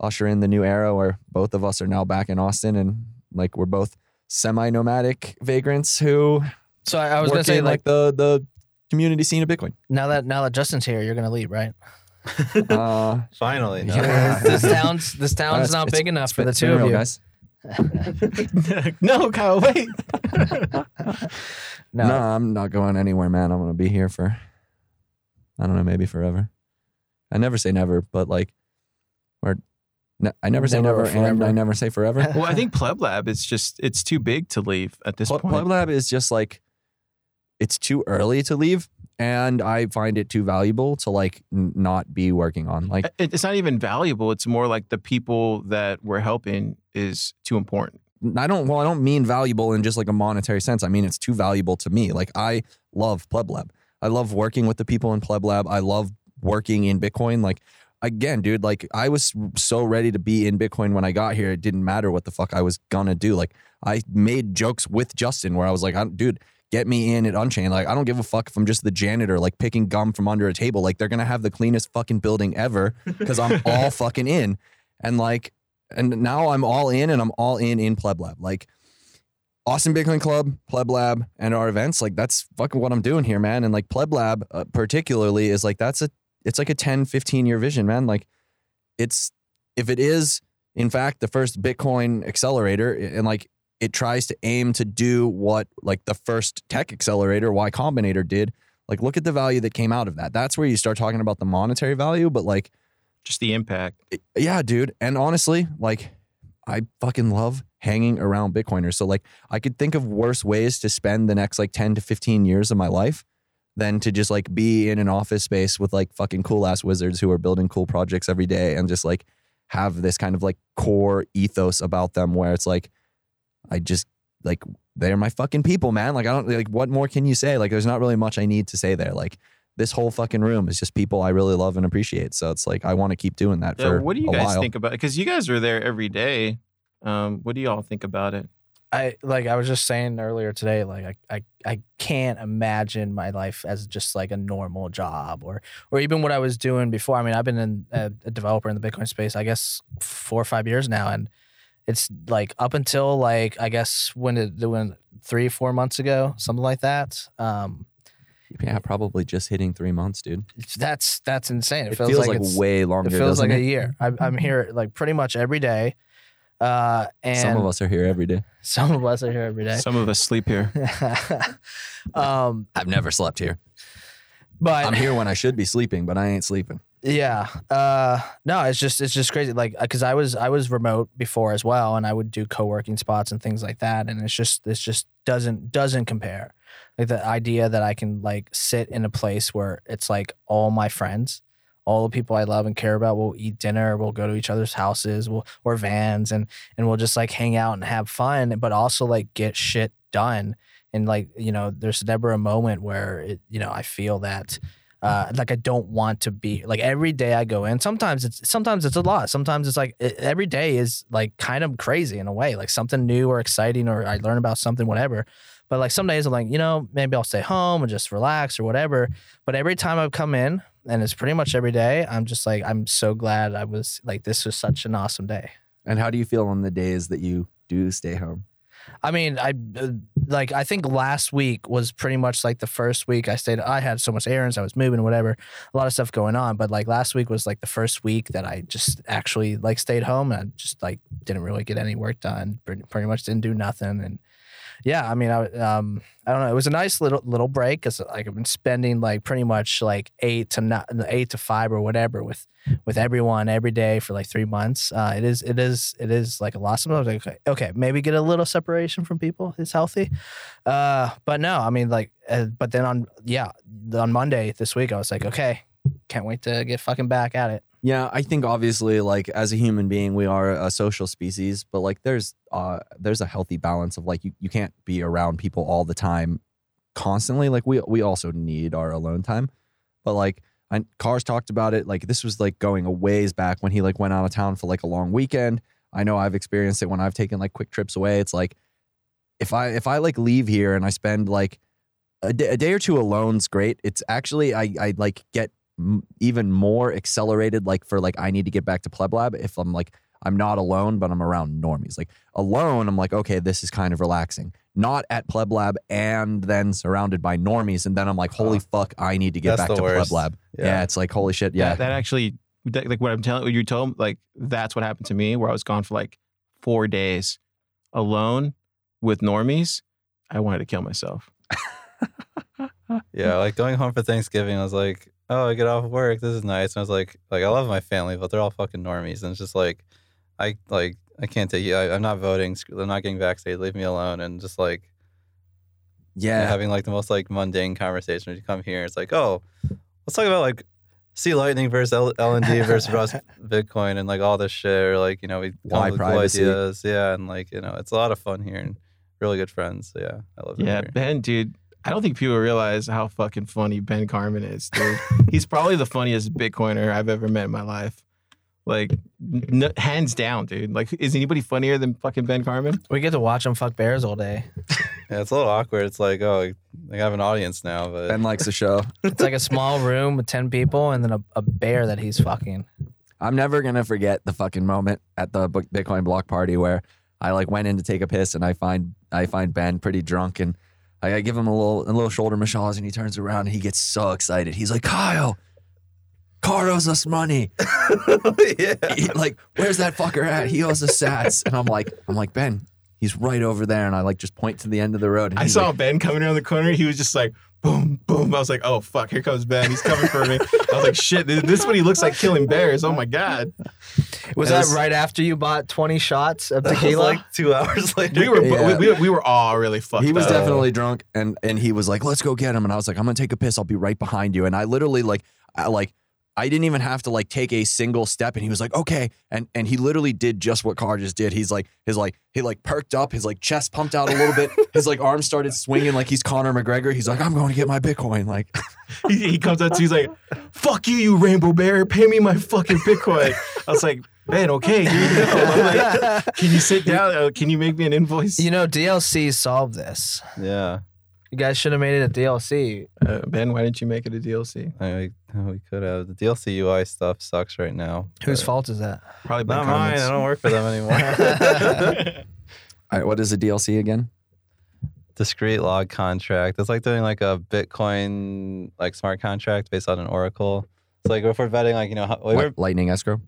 usher in the new era where both of us are now back in Austin and like we're both semi-nomadic vagrants who. So I was gonna say like the community scene of Bitcoin. Now that Justin's here, you're gonna leave, right? Finally, no. Yeah, this town's not big enough for the two of you guys. No, Kyle, wait. No, I'm not going anywhere, man. I'm gonna be here for, I don't know, maybe forever. I never say never, but like, I never say never, and I never say forever. Well, I think Pleb Lab is just, it's too big to leave at this point. Pleb Lab is just like, it's too early to leave. And I find it too valuable to like not be working on. Like, it's not even valuable. It's more like the people that we're helping is too important. I don't mean valuable in just like a monetary sense. I mean, it's too valuable to me. Like, I love Pleb Lab. I love working with the people in Pleb Lab. I love working in Bitcoin. Like, again, dude, like I was so ready to be in Bitcoin when I got here. It didn't matter what the fuck I was gonna do. Like, I made jokes with Justin where I was like, dude, get me in at Unchained. Like, I don't give a fuck if I'm just the janitor, like picking gum from under a table. Like, they're going to have the cleanest fucking building ever because I'm all fucking in. And like, and now I'm all in, and I'm all in Pleb Lab. Like, Austin Bitcoin Club, Pleb Lab, and our events, like that's fucking what I'm doing here, man. And like Pleb Lab particularly is like, it's like a 10, 15 year vision, man. Like, if it is in fact the first Bitcoin accelerator, and like, it tries to aim to do what like the first tech accelerator, Y Combinator, did. Like, look at the value that came out of that. That's where you start talking about the monetary value, but like just the impact. Yeah, dude. And honestly, like, I fucking love hanging around Bitcoiners. So like, I could think of worse ways to spend the next like 10 to 15 years of my life than to just like be in an office space with like fucking cool ass wizards who are building cool projects every day and just like have this kind of like core ethos about them where it's like, I just, like, they're my fucking people, man. Like, I don't, like, what more can you say? Like, there's not really much I need to say there. Like, this whole fucking room is just people I really love and appreciate. So it's like, I want to keep doing that for a while. What do you guys think about it? Because you guys are there every day. What do you all think about it? I was just saying earlier today, like, I can't imagine my life as just like a normal job or even what I was doing before. I mean, I've been a developer in the Bitcoin space, I guess, 4 or 5 years now. And it's like up until like, I guess when 3 or 4 months ago, something like that. Yeah, probably just hitting 3 months, dude. That's insane. It feels like it's way longer. It feels like a year. I'm here like pretty much every day. And some of us are here every day. Some of us are here every day. Some of us sleep here. I've never slept here. But I'm here when I should be sleeping, but I ain't sleeping. Yeah. No, it's just crazy. Like, cause I was remote before as well, and I would do co-working spots and things like that. And it's just doesn't compare. Like, the idea that I can like sit in a place where it's like all my friends, all the people I love and care about, we'll eat dinner, we'll go to each other's houses, or vans, and we'll just like hang out and have fun, but also like get shit done. And like, you know, there's never a moment where it, you know, I feel that, like I don't want to be, like, every day I go in, sometimes it's a lot. Sometimes it's like every day is like kind of crazy in a way, like something new or exciting, or I learn about something, whatever. But like some days I'm like, you know, maybe I'll stay home and just relax or whatever. But every time I've come in, and it's pretty much every day, I'm just like, I'm so glad I was like, this was such an awesome day. And how do you feel on the days that you do stay home? I mean, I think last week was pretty much like the first week I stayed. I had so much errands, I was moving, whatever, a lot of stuff going on. But like last week was like the first week that I just actually like stayed home, and I just like didn't really get any work done. Pretty much didn't do nothing, and yeah, I mean, I don't know. It was a nice little break because like I've been spending like pretty much like 8 to 5 or whatever with everyone every day for like 3 months. It is like a loss. I was like, okay, maybe get a little separation from people is healthy. But no, I mean like, but then on Monday this week, I was like, okay, can't wait to get fucking back at it. Yeah, I think obviously, like as a human being, we are a social species, but like there's a healthy balance of like you can't be around people all the time, constantly. Like we also need our alone time, but like Car's talked about it. Like this was like going a ways back when he like went out of town for like a long weekend. I know I've experienced it when I've taken like quick trips away. It's like if I like leave here and I spend like a day or two alone's great. It's actually I like get even more accelerated, like for like I need to get back to Pleb Lab if I'm like I'm not alone but I'm around normies. Like alone I'm like, okay, this is kind of relaxing, not at Pleb Lab and then surrounded by normies and then I'm like, holy fuck, I need to get back to Pleb Lab. Yeah, it's like holy shit. Yeah, that actually like what I'm telling you told, like that's what happened to me where I was gone for like 4 days alone with normies. I wanted to kill myself. Yeah, like going home for Thanksgiving I was like, oh, I get off work. This is nice. And I was like I love my family, but they're all fucking normies. And it's just like I can't take you. I'm not voting. I'm not getting vaccinated. Leave me alone. And just like, yeah, having like the most like mundane conversation. When you come here, it's like, oh, let's talk about like sea lightning versus LND versus Bitcoin and like all this shit. Or like, you know, we come with cool ideas. Yeah, and like, you know, it's a lot of fun here and really good friends. So, yeah, I love it. Yeah, Ben, dude. I don't think people realize how fucking funny Ben Carmen is, dude. He's probably the funniest Bitcoiner I've ever met in my life. Like, hands down, dude. Like, is anybody funnier than fucking Ben Carmen? We get to watch him fuck bears all day. Yeah, it's a little awkward. It's like, oh, I have an audience now. But Ben likes the show. It's like a small room with 10 people and then a bear that he's fucking. I'm never going to forget the fucking moment at the Bitcoin block party where I, like, went in to take a piss and I find Ben pretty drunk and I give him a little shoulder massage and he turns around and he gets so excited. He's like, Kyle, Car owes us money. Yeah. Like, where's that fucker at? He owes us sats. And I'm like, Ben, he's right over there. And I like just point to the end of the road. And I saw like, Ben coming around the corner. He was just like, boom, boom. I was like, oh, fuck, here comes Ben. He's coming for me. I was like, shit, this is what he looks like killing bears. Oh, my God. Was that right after you bought 20 shots of tequila? Like 2 hours later. We were all really fucked up. He was definitely drunk, and he was like, let's go get him. And I was like, I'm going to take a piss. I'll be right behind you. And I literally, I didn't even have to, like, take a single step. And he was like, okay. And he literally did just what Carr just did. He's like, he perked up. His, like, chest pumped out a little bit. His, like, arms started swinging like he's Conor McGregor. He's like, I'm going to get my Bitcoin. Like, he comes out to he's like, fuck you, you rainbow bear. Pay me my fucking Bitcoin. I was like, man, okay, here you go. I'm like, can you sit down? Can you make me an invoice? You know, DLC solved this. Yeah. You guys should have made it a DLC. Ben, why didn't you make it a DLC? We could have. The DLC UI stuff sucks right now. Whose fault is that? Probably Ben. Not mine. I don't work for them anymore. All right, what is a DLC again? Discrete log contract. It's like doing like a Bitcoin like smart contract based on an Oracle. It's like if we're betting like, you know, Lightning escrow.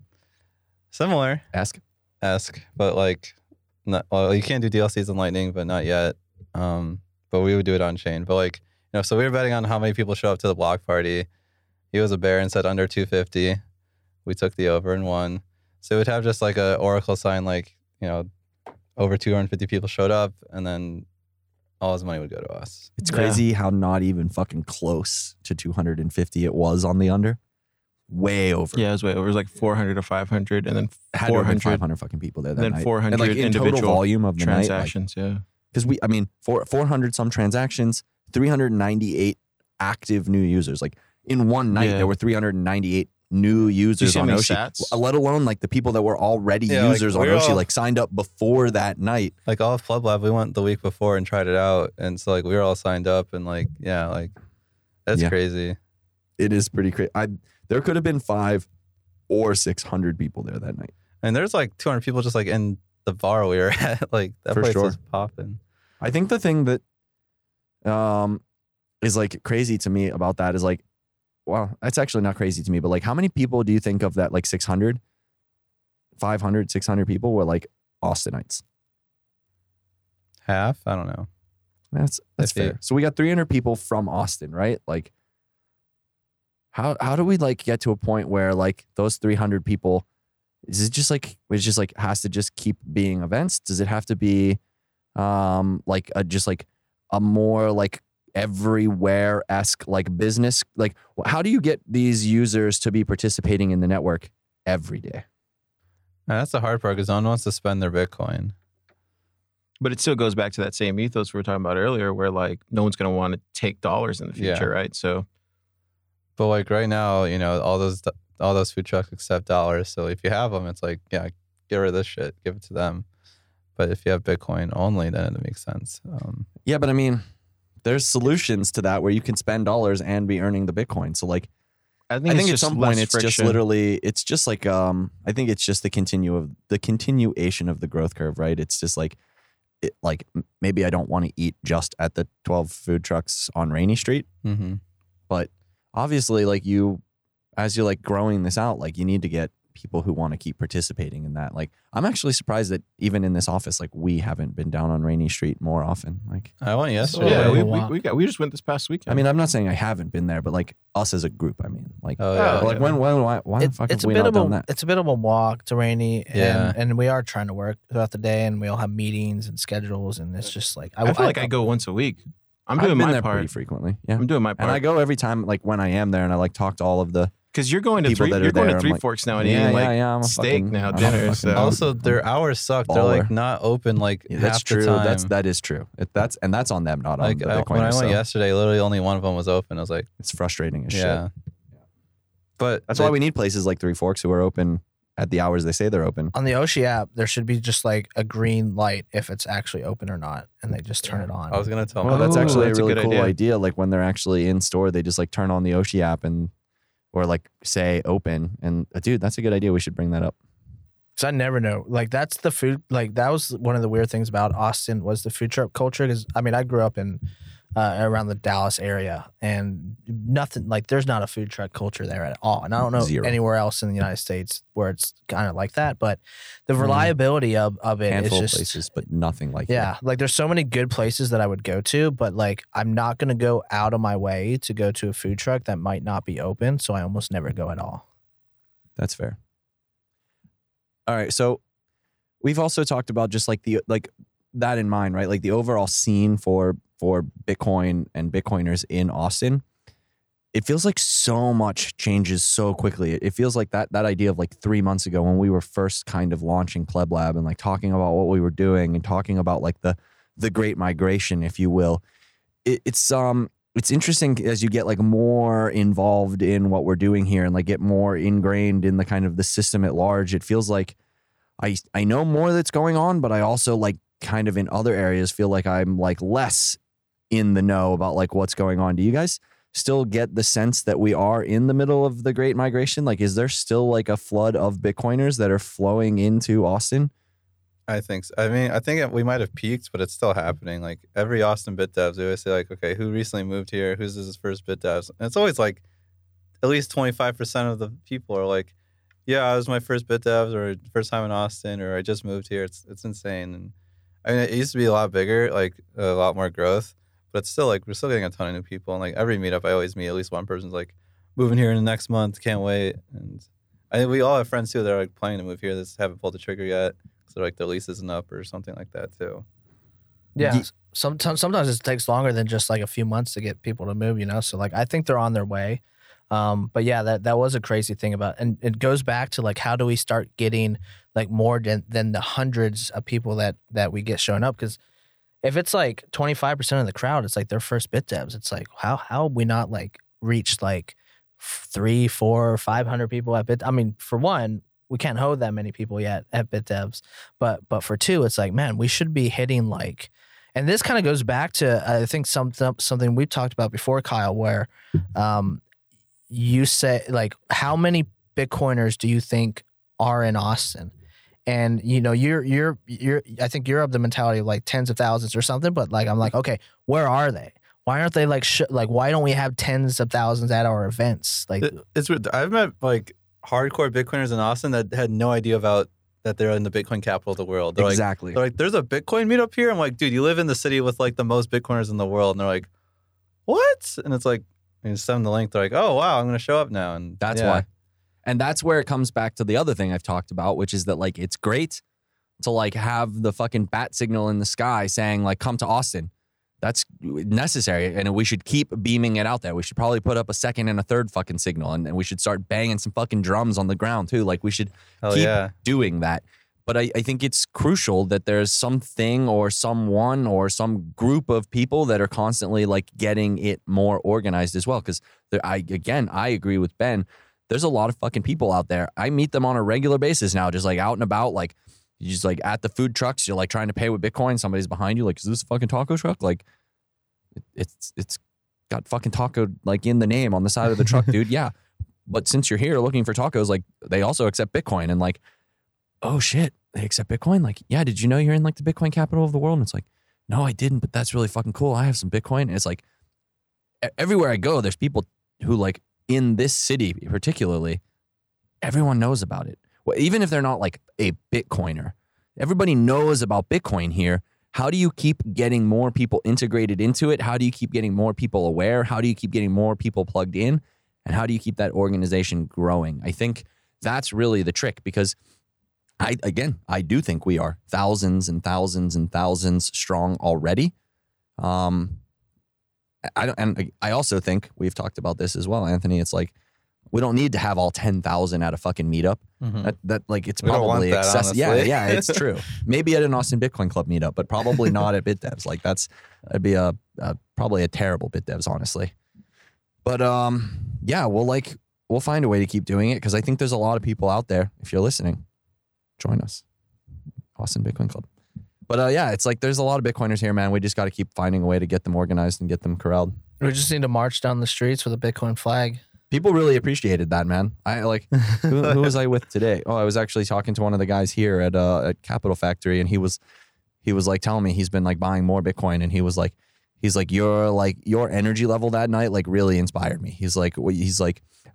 Similar. Ask, but like, not, well, you can't do DLCs in Lightning, but not yet. But we would do it on chain. But like, you know, so we were betting on how many people show up to the block party. He was a bear and said under 250. We took the over and won. So it would have just like a Oracle sign, like, you know, over 250 people showed up and then all his money would go to us. It's crazy how not even fucking close to 250 it was on the under. Way over. Yeah, it was way over. It was like 400 or 500 and then 400. 500 fucking people there that night. Then 400 and like in total volume of the transactions, night, like, yeah. Because I mean, 400 some transactions, 398 active new users. Like in one night, there were 398 new users on Oshi. Stats? Let alone like the people that were already users like, on Oshi, like signed up before that night. Like all of Pleb Lab, we went the week before and tried it out. And so like we were all signed up and like, yeah, like that's crazy. It is pretty crazy. There could have been 500 or 600 people there that night. And there's like 200 people just like in the bar we were at, like that for place sure. is popping. I think the thing that is like crazy to me about that is like, wow, that's actually not crazy to me, but like how many people do you think of that like 600, 500, 600 people were like Austinites? Half? I don't know. That's fair. So we got 300 people from Austin, right? Like, how do we like get to a point where like those 300 people, is it just like, it's just like has to just keep being events? Does it have to be like a, just like a more like everywhere-esque like business? Like how do you get these users to be participating in the network every day? Now, that's the hard part because no one wants to spend their Bitcoin. But it still goes back to that same ethos we were talking about earlier where like no one's going to want to take dollars in the future, right? So, but like right now, you know, all those food trucks accept dollars. So if you have them, it's like, yeah, get rid of this shit. Give it to them. But if you have Bitcoin only, then it makes sense. Yeah, but I mean, there's solutions to that where you can spend dollars and be earning the Bitcoin. So like, I think at some point it's just literally, it's just like, I think it's just the continuation of the growth curve, right? It's just like, it, like maybe I don't want to eat just at the 12 food trucks on Rainy Street, but obviously like you, as you're like growing this out, like you need to get people who want to keep participating in that. Like I'm actually surprised that even in this office, like we haven't been down on Rainy Street more often. Like I went yesterday. Yeah, we just went this past weekend. I mean, I'm not saying I haven't been there, but like us as a group, I mean, like why the fuck have we not done that? It's a bit of a walk to Rainy, and we are trying to work throughout the day, and we all have meetings and schedules, and it's just like I feel like I go once a week. I've been there pretty frequently. Yeah, I'm doing my part, and I go every time. Like when I am there, and I like talk to all of the. Because you're going to Three Forks now and eating steak now dinner. So. Also, their hours suck. Baller. They're like not open like half the time. That is true. That's on them, not on the Bitcoin. When I went yesterday, literally only one of them was open. I was like, it's frustrating as shit. Yeah, but that's why we need places like Three Forks who are open at the hours they say they're open. On the Oshi app, there should be just like a green light if it's actually open or not, and they just turn it on. I was gonna tell them. That's actually a really cool idea. Like when they're actually in store, they just like turn on the Oshi app and. Or like say open and dude, that's a good idea. We should bring that up. Cause I never know. Like that's the food. Like that was one of the weird things about Austin was the food truck culture. Cause I mean, I grew up in around the Dallas area and nothing like there's not a food truck culture there at all. And I don't know anywhere else in the United States where it's kind of like that. But the reliability of it is just places, but nothing like that. Like there's so many good places that I would go to, but like I'm not going to go out of my way to go to a food truck that might not be open. So I almost never go at all. That's fair. All right. So we've also talked about just like the, like that in mind, right? Like the overall scene for Bitcoin and Bitcoiners in Austin, it feels like so much changes so quickly. It feels like that idea of like 3 months ago when we were first kind of launching Pleb Lab and like talking about what we were doing and talking about like the Great Migration, if you will. It's interesting as you get like more involved in what we're doing here and like get more ingrained in the kind of the system at large. It feels like I know more that's going on, but I also like kind of in other areas feel like I'm like less in the know about like what's going on. Do you guys still get the sense that we are in the middle of the Great Migration? Like, is there still like a flood of Bitcoiners that are flowing into Austin? I think so. I mean, I think we might have peaked, but it's still happening. Like every Austin BitDevs, they always say like, okay, who recently moved here? Who's his first BitDevs? And it's always like at least 25% of the people are like, yeah, I was my first BitDevs or first time in Austin or I just moved here. It's insane. And I mean, it used to be a lot bigger, like a lot more growth, but it's still like we're still getting a ton of new people. And like every meetup, I always meet at least one person's like moving here in the next month, can't wait. And I think we all have friends too that are like planning to move here that haven't pulled the trigger yet, so like their lease isn't up or something like that too. Yeah, sometimes it takes longer than just like a few months to get people to move, you know. So like I think they're on their way. But yeah, that was a crazy thing about, and it goes back to like, how do we start getting like more than the hundreds of people that we get showing up? Cause if it's like 25% of the crowd, it's like their first BitDevs. It's like, how have we not like reached like 300, 400, 500 people at BitDevs? I mean, for one, we can't hold that many people yet at BitDevs, but for two, it's like, man, we should be hitting like, and this kind of goes back to, I think something we've talked about before, Kyle, where, you say, like, how many Bitcoiners do you think are in Austin? And, you know, I think you're of the mentality of like tens of thousands or something, but like, I'm like, okay, where are they? Why aren't they like, why don't we have tens of thousands at our events? Like, I've met like hardcore Bitcoiners in Austin that had no idea about that they're in the Bitcoin capital of the world. They're exactly. Like, they're like, there's a Bitcoin meetup here? I'm like, dude, you live in the city with like the most Bitcoiners in the world. And they're like, what? And it's like, you send them the link. They're like, oh, wow, I'm going to show up now. And that's why. And that's where it comes back to the other thing I've talked about, which is that like, it's great to like have the fucking bat signal in the sky saying like, come to Austin. That's necessary, and we should keep beaming it out there. We should probably put up a second and a third fucking signal, and we should start banging some fucking drums on the ground, too. Like, we should keep doing that. But I think it's crucial that there's something or someone or some group of people that are constantly, like, getting it more organized as well. Because, I agree with Ben. There's a lot of fucking people out there. I meet them on a regular basis now, just, like, out and about, like, you just like at the food trucks, you're like trying to pay with Bitcoin. Somebody's behind you. Like, is this a fucking taco truck? Like, it's got fucking taco like in the name on the side of the truck, dude. Yeah. But since you're here looking for tacos, like they also accept Bitcoin and like, oh shit, they accept Bitcoin. Like, yeah, did you know you're in like the Bitcoin capital of the world? And it's like, no, I didn't, but that's really fucking cool. I have some Bitcoin. And it's like everywhere I go, there's people who like in this city particularly, everyone knows about it. Well, even if they're not like a Bitcoiner, everybody knows about Bitcoin here. How do you keep getting more people integrated into it? How do you keep getting more people aware? How do you keep getting more people plugged in? And how do you keep that organization growing? I think that's really the trick because I do think we are thousands and thousands and thousands strong already. I also think we've talked about this as well, Anthony. It's like, we don't need to have all 10,000 at a fucking meetup. Mm-hmm. That like it's probably excessive. Yeah, it's true. Maybe at an Austin Bitcoin Club meetup, but probably not at BitDevs. Like that'd be a probably a terrible BitDevs, honestly. But we'll find a way to keep doing it because I think there's a lot of people out there. If you're listening, join us, Austin Bitcoin Club. But it's like there's a lot of Bitcoiners here, man. We just got to keep finding a way to get them organized and get them corralled. We just need to march down the streets with a Bitcoin flag. People really appreciated that, man. I like, who was I with today? Oh, I was actually talking to one of the guys here at Capital Factory, and he was like telling me he's been like buying more Bitcoin, and he's like your energy level that night like really inspired me. He's like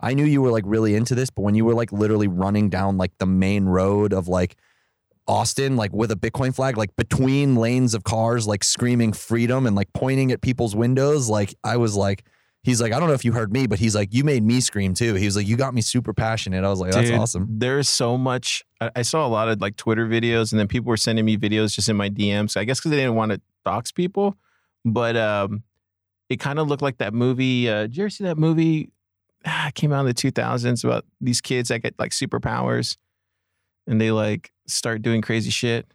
I knew you were like really into this, but when you were like literally running down like the main road of like Austin, like with a Bitcoin flag, like between lanes of cars, like screaming freedom and like pointing at people's windows, like I was like. He's like, I don't know if you heard me, but he's like, you made me scream too. He was like, you got me super passionate. I was like, that's awesome. There's so much. I saw a lot of like Twitter videos and then people were sending me videos just in my DMs. I guess because they didn't want to dox people. But it kind of looked like that movie. Did you ever see that movie? It came out in the 2000s about these kids that get like superpowers and they like start doing crazy shit.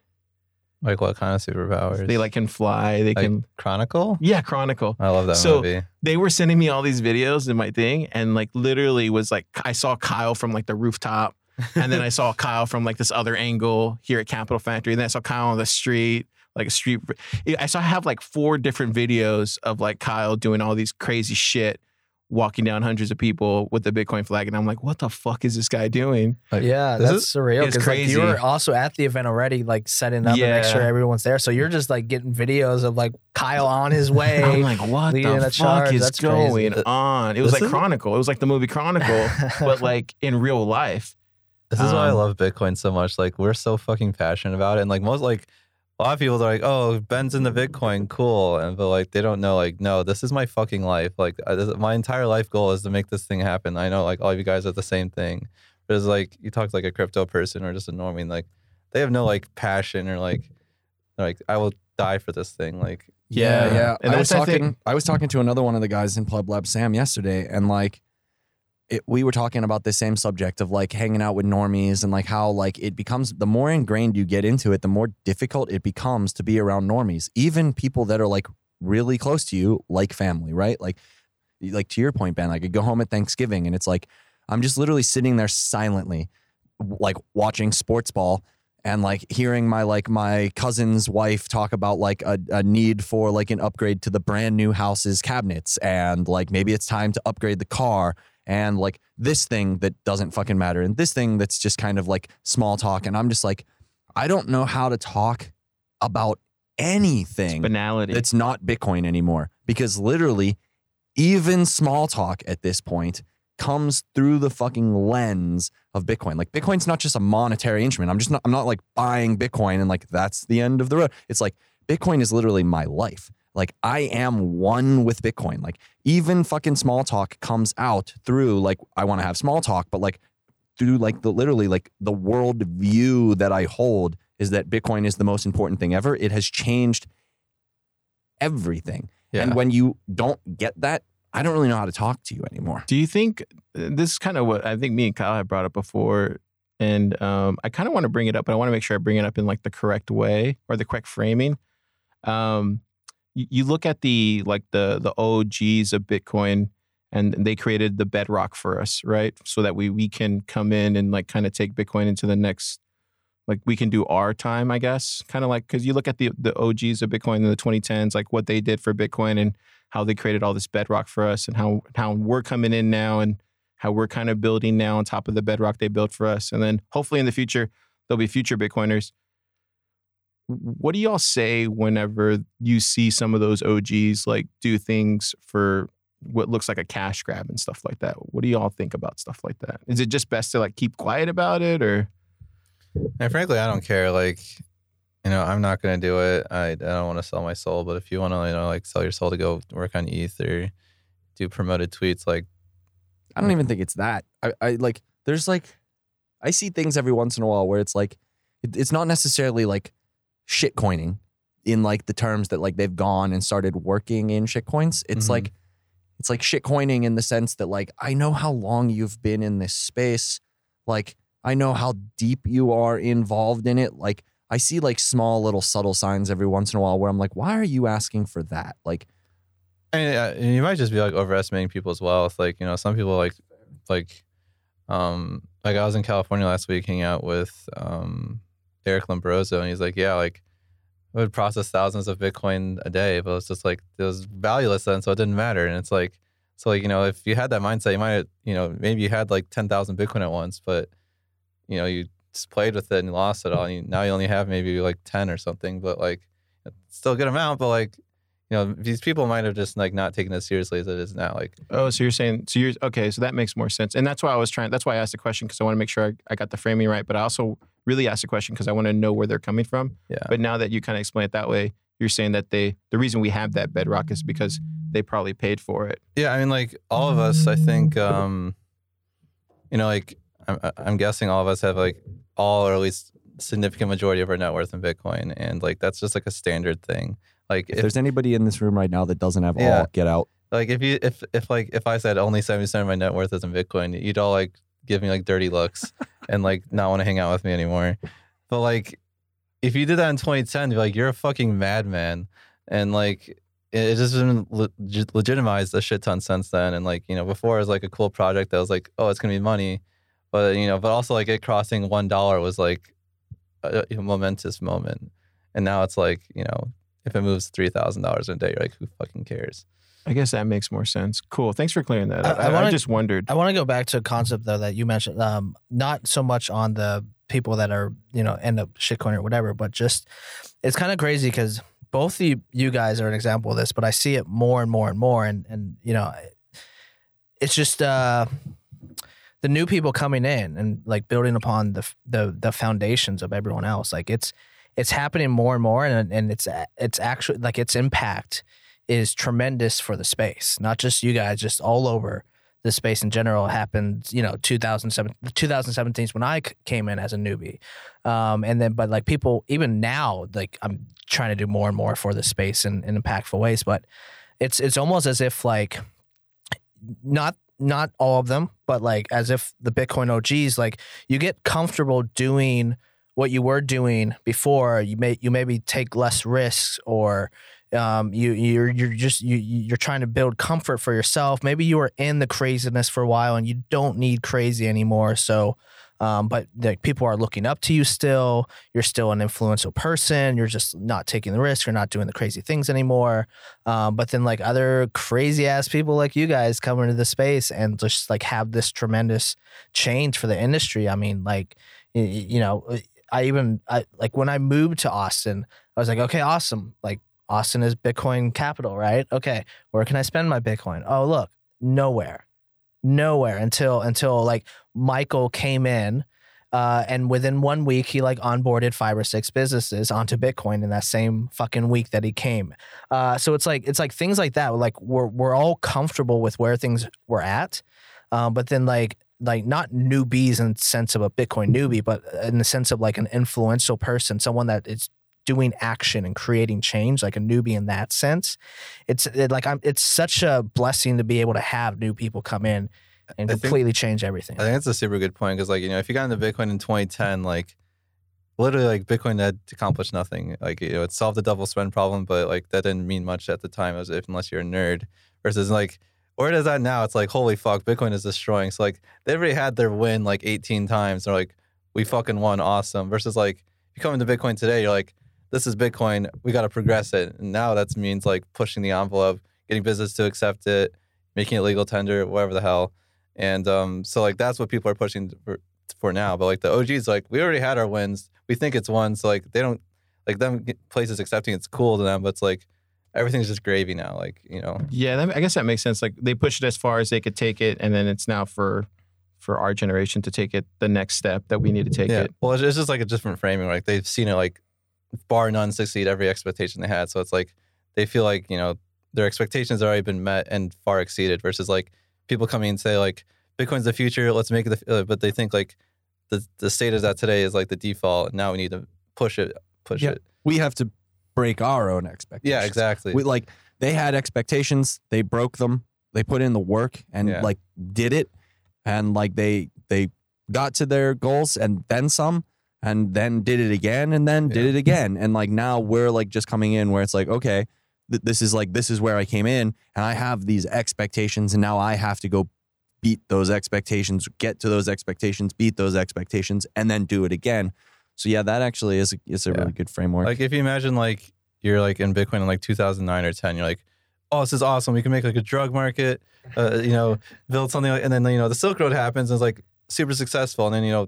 Like what kind of superpowers? They like can fly. They like can Chronicle? Yeah, Chronicle. I love that movie. So they were sending me all these videos in my thing and like literally was like, I saw Kyle from like the rooftop and then I saw Kyle from like this other angle here at Capital Factory and then I saw Kyle on the street, like a street. I have like 4 different videos of like Kyle doing all these crazy shit, walking down hundreds of people with the Bitcoin flag. And I'm like, what the fuck is this guy doing? Like, yeah, that's surreal. It's crazy. Like, you were also at the event already, like setting up and make sure everyone's there. So you're just like getting videos of like Kyle on his way. I'm like, what the fuck is going on? It was like Chronicle. It was like the movie Chronicle, but like in real life. This is why I love Bitcoin so much. Like we're so fucking passionate about it. And like most like, a lot of people are like, oh, Ben's into Bitcoin, cool. And but like, they don't know, like, no, this is my fucking life. Like, my entire life goal is to make this thing happen. I know, like, all of you guys are the same thing. But it's like, you talk to like a crypto person or just a normie, like, they have no like passion or like I will die for this thing. Like, yeah. And I was talking to another one of the guys in Pleb Lab, Sam, yesterday, and like, we were talking about the same subject of like hanging out with normies and like how like it becomes the more ingrained you get into it, the more difficult it becomes to be around normies, even people that are like really close to you, like family, right? Like to your point, Ben, like I go home at Thanksgiving and it's like, I'm just literally sitting there silently, like watching sports ball and like hearing my cousin's wife talk about like a need for like an upgrade to the brand new house's cabinets. And like, maybe it's time to upgrade the car. And like this thing that doesn't fucking matter. And this thing that's just kind of like small talk. And I'm just like, I don't know how to talk about anything. It's banality. That's not Bitcoin anymore. Because literally, even small talk at this point comes through the fucking lens of Bitcoin. Like, Bitcoin's not just a monetary instrument. I'm not like buying Bitcoin and like, that's the end of the road. It's like, Bitcoin is literally my life. Like, I am one with Bitcoin. Like, even fucking small talk comes out through, like, I want to have small talk, but like through like the literally like the world view that I hold is that Bitcoin is the most important thing ever. It has changed everything. Yeah. And when you don't get that, I don't really know how to talk to you anymore. Do you think this is kind of what I think me and Kyle had brought up before? And I kind of want to bring it up, but I want to make sure I bring it up in like the correct way or the correct framing. You look at the OGs of Bitcoin, and they created the bedrock for us, right? So that we can come in and like kind of take Bitcoin into the next, like we can do our time, I guess. Kind of like, because you look at the OGs of Bitcoin in the 2010s, like what they did for Bitcoin and how they created all this bedrock for us, and how we're coming in now and how we're kind of building now on top of the bedrock they built for us. And then hopefully in the future, there'll be future Bitcoiners. What do y'all say whenever you see some of those OGs like do things for what looks like a cash grab and stuff like that? What do y'all think about stuff like that? Is it just best to like keep quiet about it, or? And frankly, I don't care. Like, you know, I'm not going to do it. I don't want to sell my soul. But if you want to, you know, like sell your soul to go work on ETH or do promoted tweets, like. I don't even think it's that. I like, there's like, I see things every once in a while where it's like, it's not necessarily like shit coining in like the terms that like they've gone and started working in shit coins. It's mm-hmm. like, it's like shit coining in the sense that like, I know how long you've been in this space. Like, I know how deep you are involved in it. Like, I see like small little subtle signs every once in a while where I'm like, why are you asking for that? Like, and you might just be like overestimating people's wealth. Like, you know, some people like I was in California last week hanging out with Eric Lombroso, and he's like, yeah, like I would process thousands of Bitcoin a day, but it's just like it was valueless then, so it didn't matter. And it's like, so like, you know, if you had that mindset, you might, you know, maybe you had like 10,000 Bitcoin at once, but you know, you just played with it and lost it all. And now you only have maybe like 10 or something, but like it's still a good amount, but like, you know, these people might have just like not taken as seriously as it is now. Like, oh, so you're saying, so you're okay. So that makes more sense, and that's why I was trying. That's why I asked the question, because I want to make sure I got the framing right. But I also really asked the question because I want to know where they're coming from. Yeah. But now that you kind of explain it that way, you're saying that the reason we have that bedrock is because they probably paid for it. Yeah, I mean, like all of us, I think, you know, like I'm guessing all of us have like all or at least significant majority of our net worth in Bitcoin, and like that's just like a standard thing. Like if there's anybody in this room right now that doesn't have all, get out. Like if I said only 70% of my net worth is in Bitcoin, you'd all like give me like dirty looks and like not want to hang out with me anymore. But like if you did that in 2010, you're like, you're a fucking madman. And like it just been legitimized a shit ton since then. And like, you know, before it was like a cool project that was like, oh, it's gonna be money, but you know, but also like it crossing $1 was like a momentous moment, and now it's like, you know. If it moves $3,000 in a day, you're like, who fucking cares? I guess that makes more sense. Cool. Thanks for clearing that up. I just wondered. I want to go back to a concept, though, that you mentioned, not so much on the people that are, you know, end up shitcoin or whatever, but just it's kind of crazy because both you guys are an example of this, but I see it more and more and more. And you know, it's just the new people coming in and like building upon the foundations of everyone else. Like it's happening more and more, and it's actually like its impact is tremendous for the space. Not just you guys, just all over the space in general. Happened, you know, 2017 is when I came in as a newbie, and then but like people even now, like I'm trying to do more and more for the space in impactful ways. But it's almost as if like not all of them, but like as if the Bitcoin OGs, like you get comfortable doing what you were doing before. You maybe take less risks, or you're trying to build comfort for yourself. Maybe you were in the craziness for a while and you don't need crazy anymore. So, but like people are looking up to you still. You're still an influential person. You're just not taking the risk. You're not doing the crazy things anymore. But then like other crazy ass people like you guys come into the space and just like have this tremendous change for the industry. I mean, like, you know. I like when I moved to Austin, I was like, okay, awesome. Like Austin is Bitcoin capital, right? Okay. Where can I spend my Bitcoin? Oh, look, nowhere. nowhere until like Michael came in. And within 1 week, he like onboarded 5 or 6 businesses onto Bitcoin in that same fucking week that he came. So it's like things like that. Like we're all comfortable with where things were at. But then like not newbies in the sense of a Bitcoin newbie, but in the sense of like an influential person, someone that is doing action and creating change, like a newbie in that sense. It's such a blessing to be able to have new people come in and completely change everything. I think that's a super good point because, like, you know, if you got into Bitcoin in 2010, like, literally, like, Bitcoin had accomplished nothing. Like, you know, it solved the double spend problem, but, like, that didn't mean much at the time as if unless you're a nerd. Versus, like, where does that now? It's like, holy fuck, Bitcoin is destroying. So, like, they already had their win, like, 18 times. They're like, we fucking won. Awesome. Versus, like, if you come into Bitcoin today, you're like, this is Bitcoin. We got to progress it. And now that means, like, pushing the envelope, getting business to accept it, making it legal tender, whatever the hell. And so, like, that's what people are pushing for now. But, like, the OGs, like, we already had our wins. We think it's won. So, like, they don't, like, them places accepting it's cool to them. But it's, like, everything's just gravy now. Like, you know. Yeah, I guess that makes sense. Like, they pushed it as far as they could take it. And then it's now for our generation to take it the next step that we need to take it. Well, it's just, like, a different framing. Like, they've seen it, like, bar none succeed every expectation they had. So it's, like, they feel like, you know, their expectations have already been met and far exceeded versus, like, people coming and say, like, Bitcoin's the future, let's make it but they think, like, the state is that today is, like, the default, and now we need to push it. We have to break our own expectations. Yeah, exactly. We, like, they had expectations, they broke them, they put in the work, and, like, did it, and, like, they got to their goals, and then some, and then did it again, and then did it again, and, like, now we're, like, just coming in where it's, like, okay, this is where I came in and I have these expectations and now I have to go beat those expectations, get to those expectations, beat those expectations, and then do it again. So yeah, that actually is a really good framework. Like if you imagine like you're like in Bitcoin in like 2009 or 10, you're like, oh, this is awesome. We can make like a drug market, you know, build something like, and then, you know, the Silk Road happens and it's like super successful. And then, you know,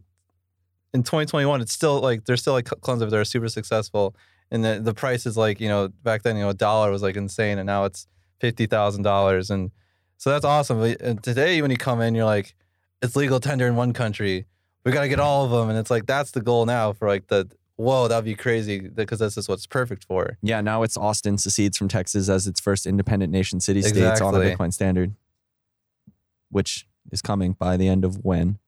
in 2021, it's still like, there's still like clones of it that are super successful. And the price is like, you know, back then, you know, $1 was like insane. And now it's $50,000. And so that's awesome. And today, when you come in, you're like, it's legal tender in one country. We got to get all of them. And it's like, that's the goal now for like that'd be crazy because that's just what's perfect for. Yeah. Now it's Austin secedes from Texas as its first independent nation city state on a Bitcoin standard, which is coming by the end of when?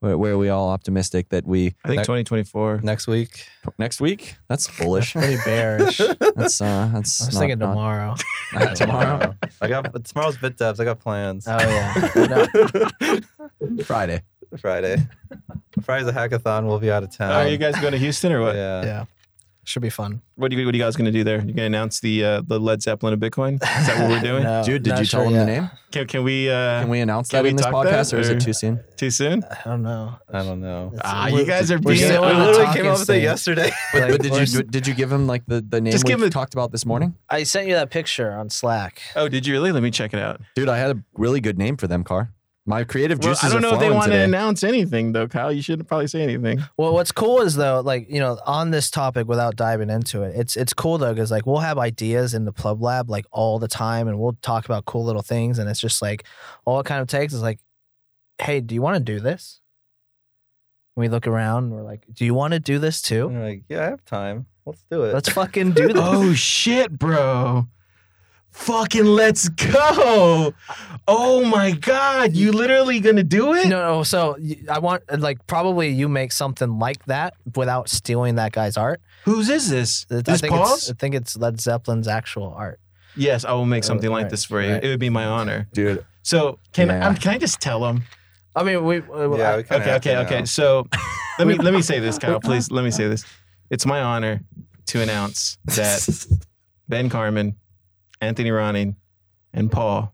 Where are we all optimistic that we... I think 2024. Next week. Next week? That's bullish. That's pretty bearish. That's I was thinking tomorrow. Tomorrow? Tomorrow's BitDevs. I got plans. Oh, yeah. No. Friday. Friday's a hackathon. We'll be out of town. Are you guys going to Houston or what? Yeah. Should be fun. What are you guys going to do there? You going to announce the Led Zeppelin of Bitcoin? Is that what we're doing? No, dude, did you tell them the name? Can we announce that in this podcast or is it too soon? Too soon? I don't know. You guys are being... I literally came up with it yesterday. But did you give him like the name we talked about this morning? I sent you that picture on Slack. Oh, did you really? Let me check it out. Dude, I had a really good name for them, Car. My creative juices are flowing today. I don't know if they want to announce anything, though, Kyle. You shouldn't probably say anything. Well, what's cool is, though, like, you know, on this topic without diving into it, it's cool, though, because, like, we'll have ideas in the Pleb Lab, like, all the time, and we'll talk about cool little things, and it's just, like, all it kind of takes is, like, hey, do you want to do this? And we look around, and we're like, do you want to do this, too? And we're like, yeah, I have time. Let's do it. Let's fucking do this. Oh, shit, bro. Fucking let's go. Oh my God. You literally gonna do it? No. So I want, like, probably you make something like that without stealing that guy's art. Whose is this? I think it's Led Zeppelin's actual art. Yes, I will make something like this for you. Right. It would be my honor. Dude. So can I just tell him? I mean, Okay. So let me say this, Kyle, please. Let me say this. It's my honor to announce that Ben Carmen, Anthony Ronning, and Paul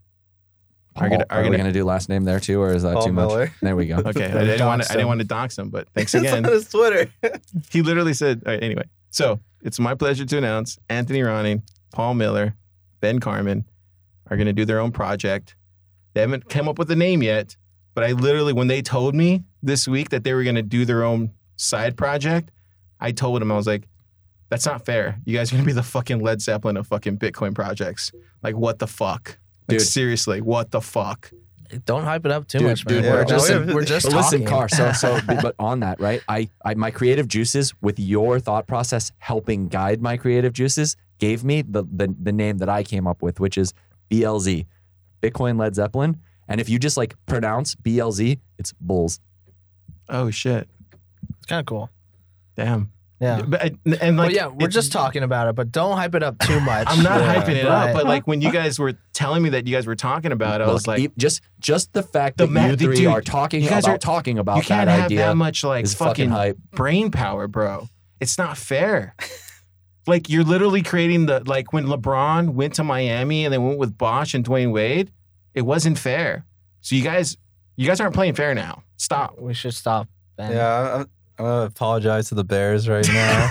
are we going to do last name there too, or is that Paul too Miller? Much? There we go. Okay, I didn't want to dox him, but thanks again. It's on his Twitter. He literally said, all right, anyway. So it's my pleasure to announce Anthony Ronning, Paul Miller, Ben Carmen are going to do their own project. They haven't come up with a name yet, but I literally, when they told me this week that they were going to do their own side project, I told them, I was like, that's not fair. You guys are going to be the fucking Led Zeppelin of fucking Bitcoin projects. Like, what the fuck? Like, dude. Seriously, what the fuck? Don't hype it up too much, man. We're just talking. Car. So, but on that, right? I, my creative juices with your thought process helping guide my creative juices gave me the name that I came up with, which is BLZ, Bitcoin Led Zeppelin. And if you just like pronounce BLZ, it's bulls. Oh shit, it's kind of cool. Damn. Yeah. But we're just talking about it, but don't hype it up too much. I'm not hyping it up, but like when you guys were telling me that you guys were talking about it, I was like, just the fact that you three are talking about talking about that idea. You can't have that much like fucking hype brain power, bro. It's not fair. Like you're literally creating the, like when LeBron went to Miami and they went with Bosch and Dwayne Wade, it wasn't fair. So you guys aren't playing fair now. Stop. We should stop, Ben. Yeah. I'm gonna apologize to the Bears right now.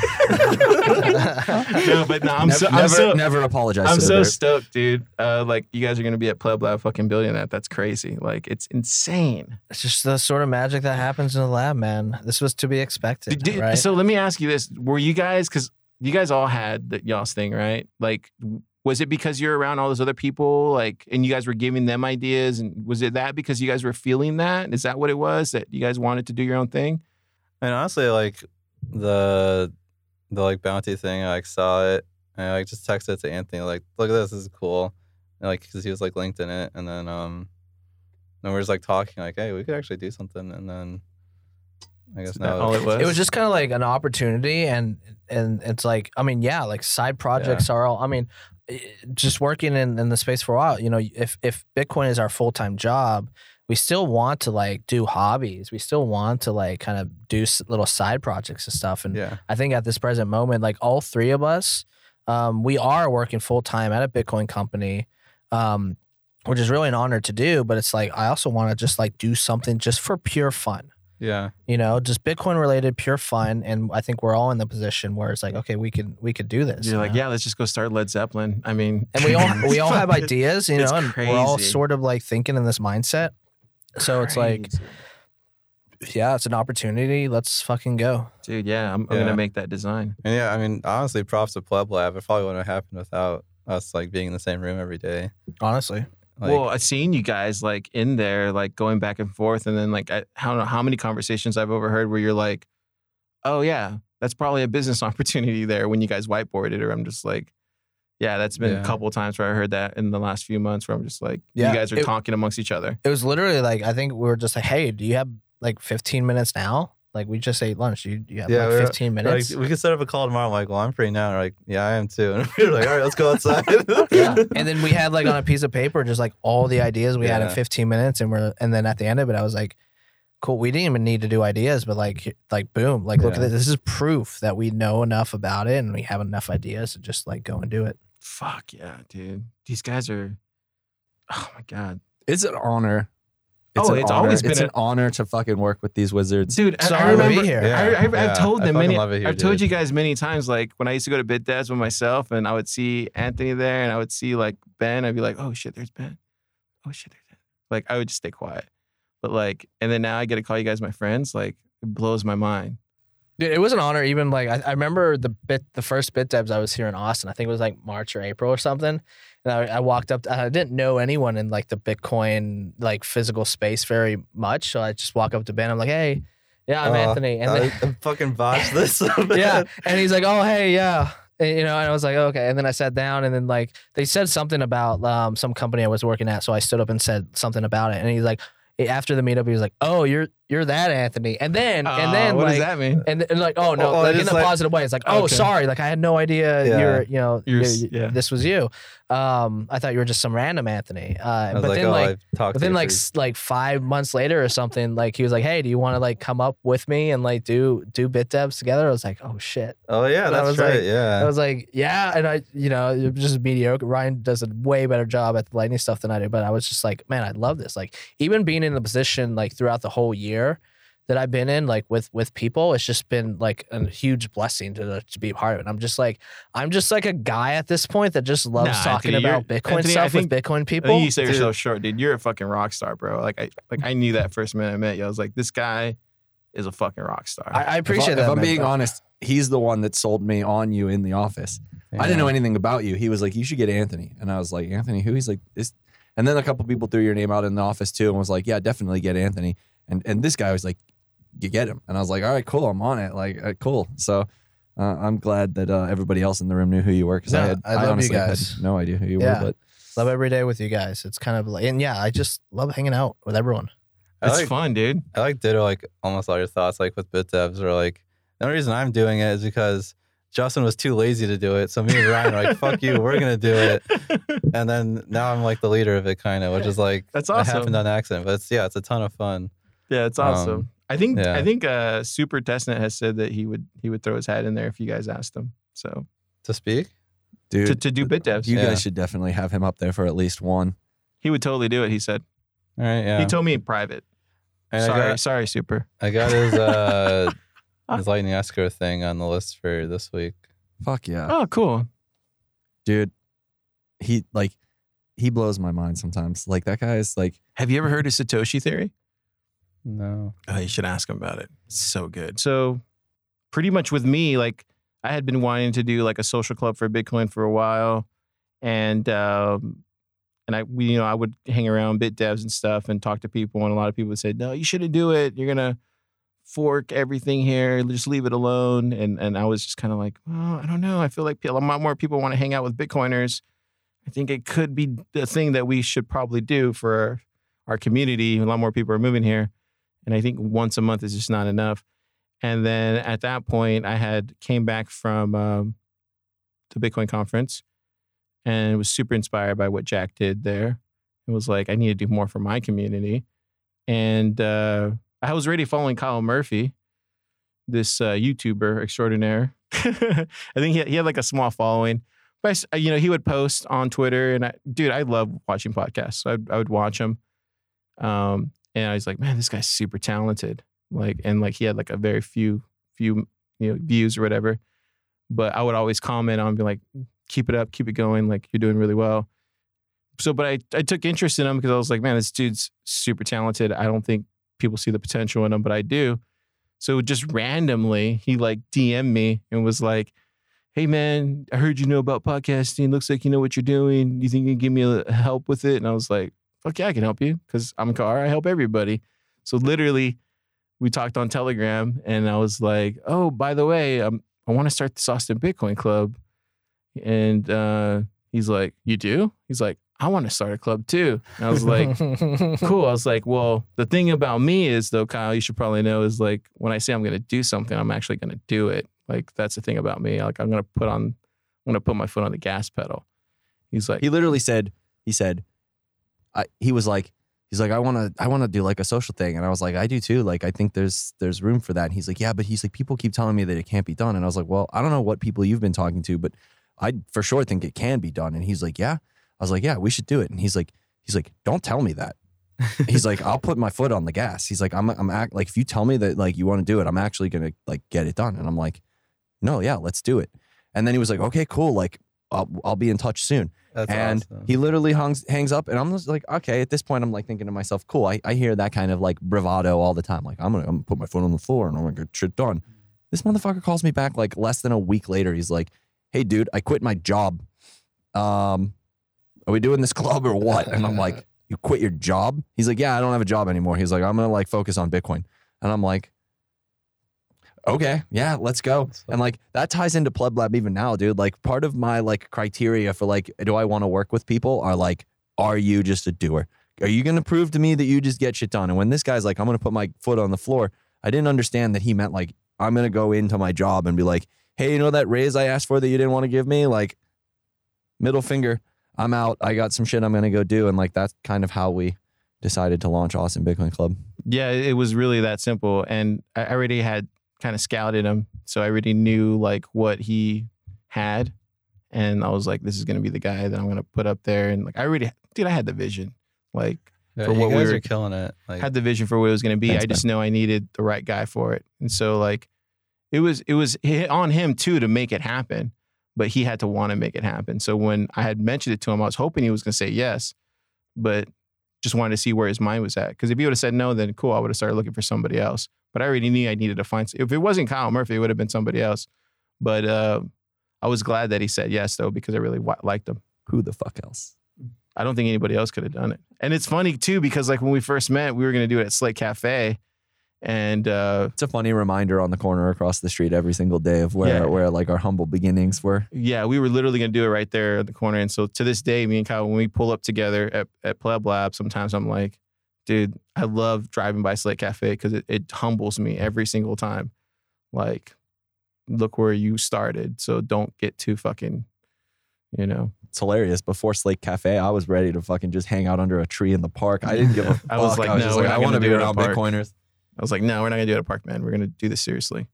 I'm so stoked, dude. Like you guys are gonna be at Pleb Lab fucking building that. That's crazy. Like it's insane. It's just the sort of magic that happens in the lab, man. This was to be expected. Right? So let me ask you this: were you guys? Because you guys all had the y'all's thing, right? Like, was it because you're around all those other people, like, and you guys were giving them ideas? And was it that because you guys were feeling that? Is that what it was? That you guys wanted to do your own thing? And honestly, like the like bounty thing, I like saw it and I like just texted it to Anthony, like, look at this, this is cool. And like, cause he was like linked in it, and then we're just like talking, like, hey, we could actually do something, and then I guess now all it was just kind of like an opportunity, and it's like, I mean, yeah, like side projects are all, I mean, just working in the space for a while, you know, if Bitcoin is our full time job, we still want to like do hobbies. We still want to like kind of do little side projects and stuff. And I think at this present moment, like all three of us, we are working full time at a Bitcoin company, which is really an honor to do. But it's like, I also want to just like do something just for pure fun. Yeah. You know, just Bitcoin related, pure fun. And I think we're all in the position where it's like, okay, we could do this. You're like, yeah, let's just go start Led Zeppelin. I mean, and we all have ideas, you know, and we're all sort of like thinking in this mindset. So it's like, yeah, it's an opportunity. Let's fucking go. Dude, yeah, I'm going to make that design. And yeah, I mean, honestly, props to Pleb Lab. It probably wouldn't have happened without us, like, being in the same room every day. Honestly. Like, well, I've seen you guys, like, in there, like, going back and forth. And then, like, I don't know how many conversations I've overheard where you're like, oh, yeah, that's probably a business opportunity there when you guys whiteboarded. Or I'm just like, yeah, that's been a couple of times where I heard that in the last few months where I'm just like, you guys are talking amongst each other. It was literally like, I think we were just like, hey, do you have like 15 minutes now? Like we just ate lunch. You have like 15 minutes? Like, we could set up a call tomorrow. I'm like, well, I'm free now. And we're like, yeah, I am too. And we were like, all right, let's go outside. And then we had like on a piece of paper, just like all the ideas we had in 15 minutes. And then at the end of it, I was like, cool, we didn't even need to do ideas, but like boom, like look at this. This is proof that we know enough about it and we have enough ideas to just like go and do it. Fuck yeah, dude. These guys are, oh my God. It's an honor. It's always been an honor to fucking work with these wizards. Dude, I remember, to be here. I've told you guys many times, like when I used to go to BitDevs with myself and I would see Anthony there and I would see like Ben, I'd be like, oh shit, there's Ben. Oh shit, there's Ben. Like I would just stay quiet. But like, and then now I get to call you guys my friends. Like, it blows my mind. Dude, it was an honor. Even like, I remember the first BitDevs I was here in Austin. I think it was like March or April or something. And I walked up. I didn't know anyone in like the Bitcoin like physical space very much. So I just walk up to Ben. I'm like, hey, yeah, I'm Anthony. And I fucking botched this. Yeah, and he's like, oh, hey, yeah. You know, and I was like, oh, okay. And then I sat down, and then like they said something about some company I was working at. So I stood up and said something about it, and he's like. After the meetup, he was like, "Oh, you're that Anthony," and then what does that mean? And like, oh no, like in a positive way, it's like, "Oh, okay. Sorry, like I had no idea you this was you. I thought you were just some random Anthony." But then 5 months later or something, like he was like, "Hey, do you want to like come up with me and like do BitDevs together?" I was like, "Oh shit!" Oh yeah, that's right. Like, yeah, I was like, "Yeah," and I, you know, just mediocre. Ryan does a way better job at the Lightning stuff than I do, but I was just like, "Man, I love this." Like even being in the position like throughout the whole year that I've been in like with people, it's just been like a huge blessing to be a part of it. I'm just like a guy at this point that just loves talking about Bitcoin stuff with Bitcoin people. You say yourself short, dude. You're a fucking rock star, bro. Like I knew that first minute I met you. I was like, this guy is a fucking rock star. I appreciate that. If I'm being honest, he's the one that sold me on you in the office. Yeah. I didn't know anything about you. He was like, you should get Anthony, and I was like, Anthony who? He's like, this. And then a couple people threw your name out in the office too and was like, yeah, definitely get Anthony. And this guy was like, you get him. And I was like, all right, cool. I'm on it. Like, cool. So I'm glad that everybody else in the room knew who you were. Cause yeah, I honestly had no idea who you were, but love every day with you guys. It's kind of like, and yeah, I just love hanging out with everyone. It's like, fun, dude. I like ditto like almost all your thoughts, like with BitDevs, or like the only reason I'm doing it is because Justin was too lazy to do it. So me and Ryan are like, fuck you, we're going to do it. And then now I'm like the leader of it kind of, which is like, that's awesome. It happened on accident, but it's, yeah, it's a ton of fun. Yeah, it's awesome. I think Super Testnet has said that he would throw his hat in there if you guys asked him. So to speak? Dude, to do BitDevs. You guys should definitely have him up there for at least one. He would totally do it, he said. All right, yeah. He told me in private. And sorry, Super. I got his Lightning escrow thing on the list for this week. Fuck yeah. Oh, cool. Dude, he blows my mind sometimes. Like, that guy is like... Have you ever heard of Satoshi theory? No. Oh, you should ask him about it. It's so good. So pretty much with me, like, I had been wanting to do like a social club for Bitcoin for a while. And I would hang around BitDevs and stuff and talk to people. And a lot of people would say, no, you shouldn't do it. You're going to fork everything here. Just leave it alone. And I was just kind of like, oh, I don't know. I feel like a lot more people want to hang out with Bitcoiners. I think it could be the thing that we should probably do for our community. A lot more people are moving here. And I think once a month is just not enough. And then at that point, I had came back from the Bitcoin conference and was super inspired by what Jack did there. It was like, I need to do more for my community. And I was already following Kyle Murphy, this YouTuber extraordinaire. I think he had like a small following. But, he would post on Twitter. And I love watching podcasts. So I would watch them. And I was like, man, this guy's super talented. Like, and like he had like a very few, views or whatever. But I would always comment on, be like, keep it up, keep it going. Like, you're doing really well. So, but I took interest in him because I was like, man, this dude's super talented. I don't think people see the potential in him, but I do. So just randomly, he like DM'd me and was like, hey man, I heard you know about podcasting. Looks like you know what you're doing. You think you can give me help with it? And I was like, okay, I can help you because I'm Car. I help everybody. So literally, we talked on Telegram and I was like, oh, by the way, I want to start this Austin Bitcoin Club. And he's like, you do? He's like, I want to start a club too. And I was like, cool. I was like, well, the thing about me is though, Kyle, you should probably know is like, when I say I'm going to do something, I'm actually going to do it. Like, that's the thing about me. Like, I'm going to put my foot on the gas pedal. He's like, he was like, I want to do like a social thing. And I was like, I do too. Like, I think there's room for that. And he's like, yeah, but he's like, people keep telling me that it can't be done. And I was like, well, I don't know what people you've been talking to, but I for sure think it can be done. And he's like, yeah. I was like, yeah, we should do it. And he's like, don't tell me that. He's like, I'll put my foot on the gas. He's like, I'm if you tell me that like you want to do it, I'm actually going to like get it done. And I'm like, no, yeah, let's do it. And then he was like, okay, cool. Like, I'll be in touch soon. That's and awesome. He literally hangs up and I'm just like, okay, at this point, I'm like thinking to myself, cool. I hear that kind of like bravado all the time. Like, I'm gonna put my foot on the floor and I'm gonna get shit done. This motherfucker calls me back like less than a week later. He's like, hey dude, I quit my job. Are we doing this club or what? And I'm like, you quit your job? He's like, yeah, I don't have a job anymore. He's like, I'm gonna like focus on Bitcoin. And I'm like, okay, yeah, let's go. And like that ties into Pleb Lab even now, dude. Like part of my like criteria for like, do I want to work with people are like, are you just a doer? Are you going to prove to me that you just get shit done? And when this guy's like, I'm going to put my foot on the floor, I didn't understand that he meant like, I'm going to go into my job and be like, hey, you know that raise I asked for that you didn't want to give me? Like middle finger, I'm out. I got some shit I'm going to go do. And like, that's kind of how we decided to launch Austin Bitcoin Club. Yeah, it was really that simple. And I already had kind of scouted him. So I already knew like what he had. And I was like, this is going to be the guy that I'm going to put up there. And like, I had the vision, like for what we were killing it, like, had the vision for what it was going to be. Thanks, I just know I needed the right guy for it. And so like, it was on him too, to make it happen, but he had to want to make it happen. So when I had mentioned it to him, I was hoping he was going to say yes, but just wanted to see where his mind was at. Cause if he would have said no, then cool, I would have started looking for somebody else. But I already knew I needed to find... If it wasn't Kyle Murphy, it would have been somebody else. But I was glad that he said yes, though, because I really liked him. Who the fuck else? I don't think anybody else could have done it. And it's funny too, because like when we first met, we were going to do it at Slate Cafe. And it's a funny reminder on the corner across the street every single day of where like our humble beginnings were. Yeah, we were literally going to do it right there at the corner. And so to this day, me and Kyle, when we pull up together at Pleb Lab, sometimes I'm like, dude, I love driving by Slate Cafe because it humbles me every single time. Like, look where you started. So don't get too fucking, you know. It's hilarious. Before Slate Cafe, I was ready to fucking just hang out under a tree in the park. I didn't give a fuck. I was like, no, I want to be around Bitcoiners. I was like, no, we're not going to do it at Park, man. We're going to do this seriously.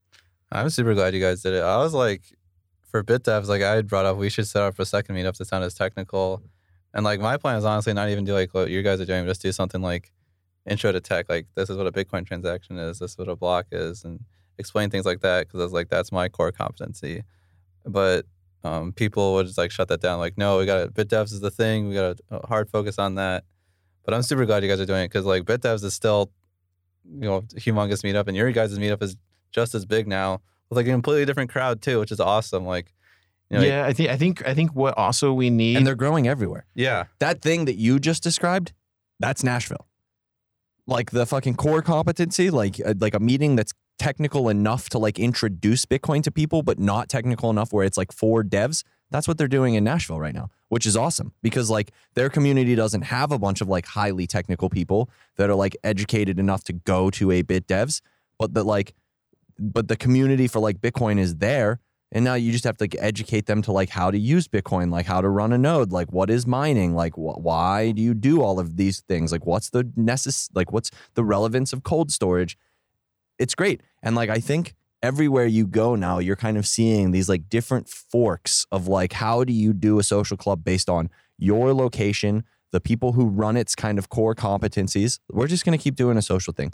I'm super glad you guys did it. I was like, for BitDevs, like I had brought up, we should set up a second meetup to sound as technical. And like my plan is honestly not even do like what you guys are doing, but just do something like intro to tech. Like this is what a Bitcoin transaction is. This is what a block is. And explain things like that because I was like, that's my core competency. But people would just like shut that down. Like, no, we got BitDevs is the thing. We got a hard focus on that. But I'm super glad you guys are doing it because like BitDevs is still, you know, humongous meetup, and your guys' meetup is just as big now with like a completely different crowd too, which is awesome. Like, you know, yeah, I think what also we need, and they're growing everywhere. Yeah, that thing that you just described, that's Nashville. Like the fucking core competency, like a meeting that's technical enough to like introduce Bitcoin to people, but not technical enough where it's like for devs. That's what they're doing in Nashville right now, which is awesome because like their community doesn't have a bunch of like highly technical people that are like educated enough to go to a BitDevs, but the community for like Bitcoin is there. And now you just have to like educate them to like how to use Bitcoin, like how to run a node, like what is mining, like why do you do all of these things? Like what's the relevance of cold storage? It's great. And like, I think everywhere you go now, you're kind of seeing these like different forks of like, how do you do a social club based on your location, the people who run its kind of core competencies. We're just going to keep doing a social thing.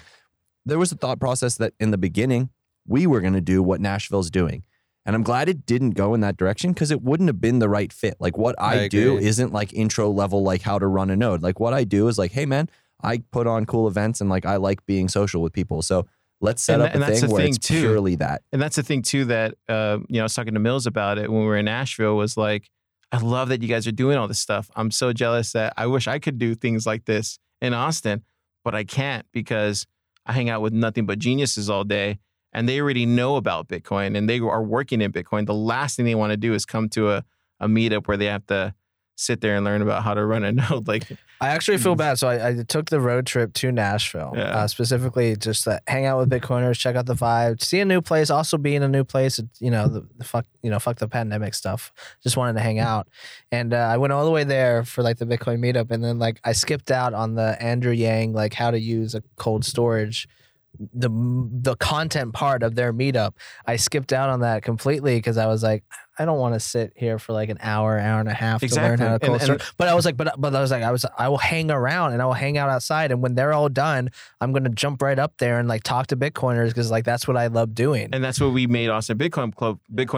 There was a thought process that in the beginning, we were going to do what Nashville's doing. And I'm glad it didn't go in that direction because it wouldn't have been the right fit. Like what I do isn't like intro level, like how to run a node. Like what I do is like, hey man, I put on cool events and like, I like being social with people. So let's set up a thing where it's purely that. And that's the thing too that, you know, I was talking to Mills about it when we were in Nashville was like, I love that you guys are doing all this stuff. I'm so jealous that I wish I could do things like this in Austin, but I can't because I hang out with nothing but geniuses all day and they already know about Bitcoin and they are working in Bitcoin. The last thing they want to do is come to a meetup where they have to sit there and learn about how to run a node. Like, I actually feel bad. So I took the road trip to Nashville, specifically just to hang out with Bitcoiners, check out the vibe, see a new place, also be in a new place. You know, fuck the pandemic stuff. Just wanted to hang out, and I went all the way there for like the Bitcoin meetup, and then like I skipped out on the Andrew Yang like how to use a cold storage. The content part of their meetup, I skipped out on that completely because I was like, I don't want to sit here for like an hour and a half to learn how to cold storage. I will hang around and I will hang out outside, and when they're all done, I'm gonna jump right up there and like talk to Bitcoiners because like that's what I love doing. And that's what we made Austin Bitcoin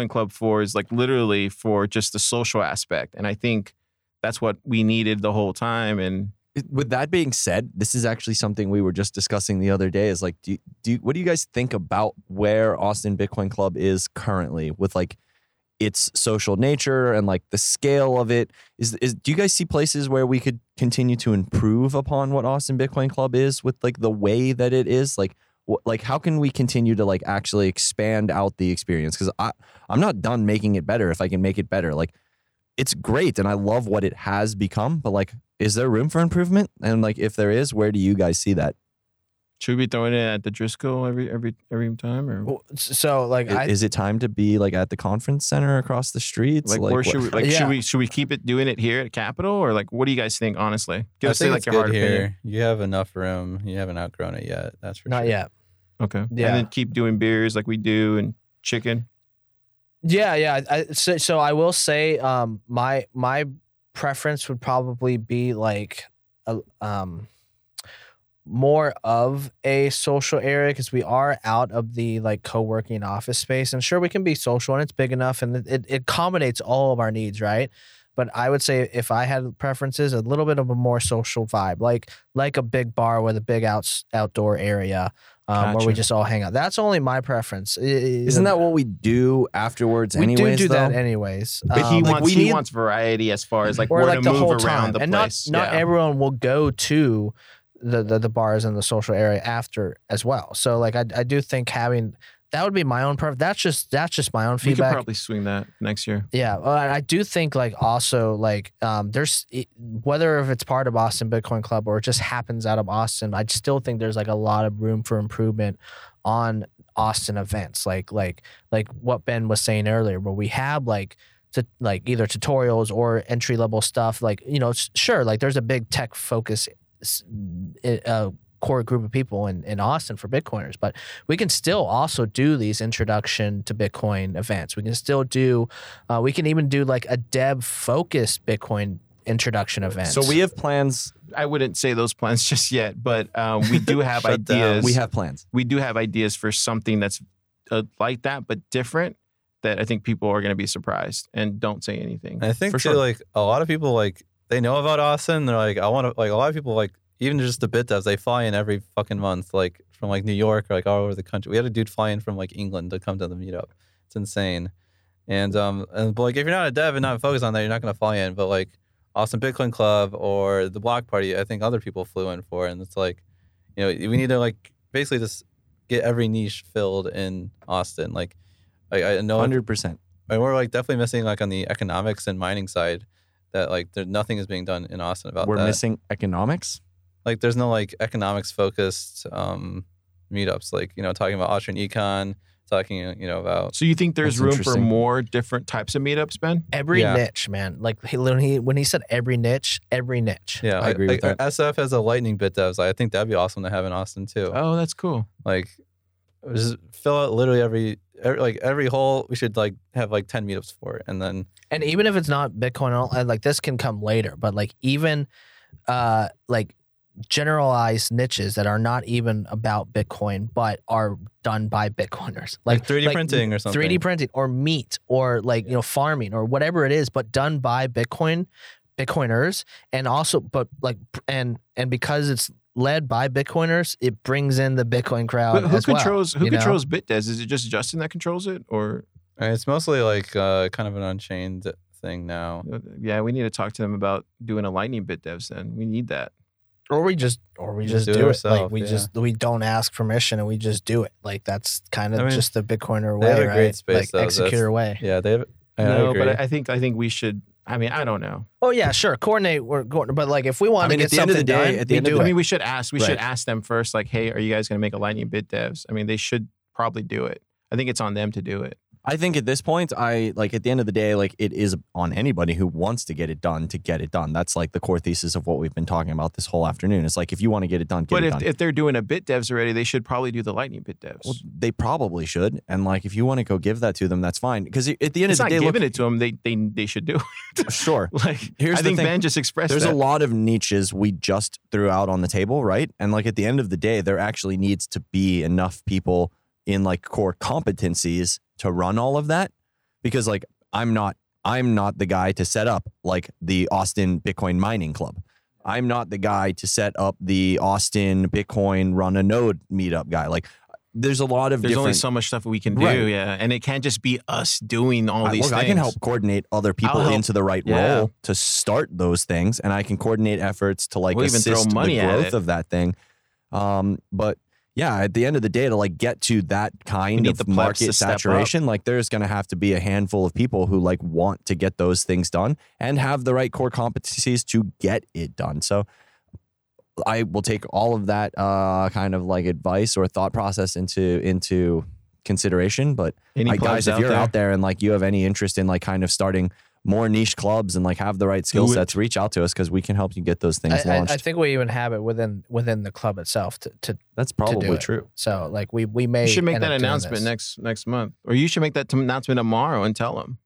Club for, is like literally for just the social aspect, and I think that's what we needed the whole time. And with that being said, this is actually something we were just discussing the other day is like, what do you guys think about where Austin Bitcoin Club is currently with like its social nature and like the scale of it? Do you guys see places where we could continue to improve upon what Austin Bitcoin Club is with like the way that it is? Like, like how can we continue to like actually expand out the experience? Because I'm not done making it better if I can make it better. Like, it's great and I love what it has become, but like, is there room for improvement? And like, if there is, where do you guys see that? Should we be throwing it at the Driscoll every time? Or so like, is it time to be like at the conference center across the street? Like, or should we keep it doing it here at Capitol? Or like, what do you guys think? Honestly, I think it's good here. You have enough room. You haven't outgrown it yet. That's for sure. Not yet. Okay. Yeah. And then keep doing beers like we do and chicken. Yeah. So I will say, my preference would probably be like more of a social area because we are out of the like co-working office space, and sure we can be social and it's big enough and it accommodates all of our needs, right? But I would say if I had preferences, a little bit of a more social vibe, like a big bar with a big outdoor area where we just all hang out. That's only my preference. Isn't that what we do afterwards anyways? We do that anyways. But he wants variety as far as like where to move around the place. Not everyone will go to the bars in the social area after as well. So like I do think having... That would be my own preference. That's just my own feedback. You could probably swing that next year. Yeah. Well, I do think like also like there's whether if it's part of Austin Bitcoin Club or it just happens out of Austin, I still think there's like a lot of room for improvement on Austin events. Like what Ben was saying earlier, where we have like either tutorials or entry level stuff. Like, you know, sure, like there's a big tech focus core group of people in Austin for Bitcoiners, but we can still also do these introduction to Bitcoin events. We can still do, we can even do like a dev focused Bitcoin introduction event. So we have plans. I wouldn't say those plans just yet, but we do have ideas. We have plans. We do have ideas for something that's like that, but different, that I think people are going to be surprised and don't say anything. I think too, like a lot of people, like they know about Austin. They're like, I want to, like a lot of people like, even just the BitDevs, they fly in every fucking month, like from like New York or like all over the country. We had a dude fly in from like England to come to the meetup. It's insane. And but like if you're not a dev and not focused on that, you're not gonna fly in. But like Austin Bitcoin Club or the Block Party, I think other people flew in for, and it's like, you know, we need to like basically just get every niche filled in Austin. Like I know 100%. And we're like definitely missing like on the economics and mining side that like nothing is being done in Austin about that. We're missing economics? Like, there's no, like, economics-focused meetups. Like, you know, talking about Oshi and Econ, talking, you know, about... So you think there's room for more different types of meetups, Ben? Every niche, man. Like, when he said every niche. Yeah, I agree with that. SF has a Lightning BitDevs. I think that'd be awesome to have in Austin, too. Oh, that's cool. Like, just fill out literally every hole. We should like have like 10 meetups for it. And even if it's not Bitcoin, like, this can come later. But, like, even, like... generalized niches that are not even about Bitcoin but are done by Bitcoiners, like 3D printing or something, 3D printing or meat or like you know farming or whatever it is, but done by Bitcoiners, and also but like and because it's led by Bitcoiners, it brings in the Bitcoin crowd. But who controls BitDevs? Is it just Justin that controls it, or it's mostly like kind of an Unchained thing now? Yeah, we need to talk to them about doing a Lightning BitDevs. Then we need that. Or we just do it. Like we don't ask permission and we just do it. Like that's kind of just the Bitcoiner way, right? Great space, like though, executor way. Yeah, they have. No, but I think we should. I mean, I don't know. Oh yeah, sure. Coordinate, but like if we want to get something done, we do it. I mean, we should ask. We should ask them first. Like, hey, are you guys going to make a Lightning BitDevs? I mean, they should probably do it. I think it's on them to do it. I think at this point, at the end of the day, like it is on anybody who wants to get it done to get it done. That's like the core thesis of what we've been talking about this whole afternoon. It's like if you want to get it done, get it done. But if they're doing a BitDevs already, they should probably do the Lightning BitDevs. Well, they probably should. And like if you want to go give that to them, that's fine. Because at the end of the day, it's not giving it to them. They should do it. Sure. Like here's the thing. Ben just expressed. There's a lot of niches we just threw out on the table, right? And like at the end of the day, there actually needs to be enough people in like core competencies to run all of that, because like I'm not the guy to set up like the Austin Bitcoin Mining Club. I'm not the guy to set up the Austin Bitcoin Run a Node meetup guy. Like there's only so much stuff we can do, yeah, and it can't just be us doing all these things. I can help coordinate other people into the right role to start those things, and I can coordinate efforts to like assist the growth of that thing. But yeah, at the end of the day, to like get to that kind of market saturation, like there's going to have to be a handful of people who like want to get those things done and have the right core competencies to get it done. So I will take all of that kind of like advice or thought process into consideration. But like, guys, if you're out there and like you have any interest in like kind of starting more niche clubs and like have the right skill sets, reach out to us because we can help you get those things launched. I think we even have it within the club itself to that's probably to true. So like we may, you should make that announcement next month, or you should make that announcement tomorrow and tell them.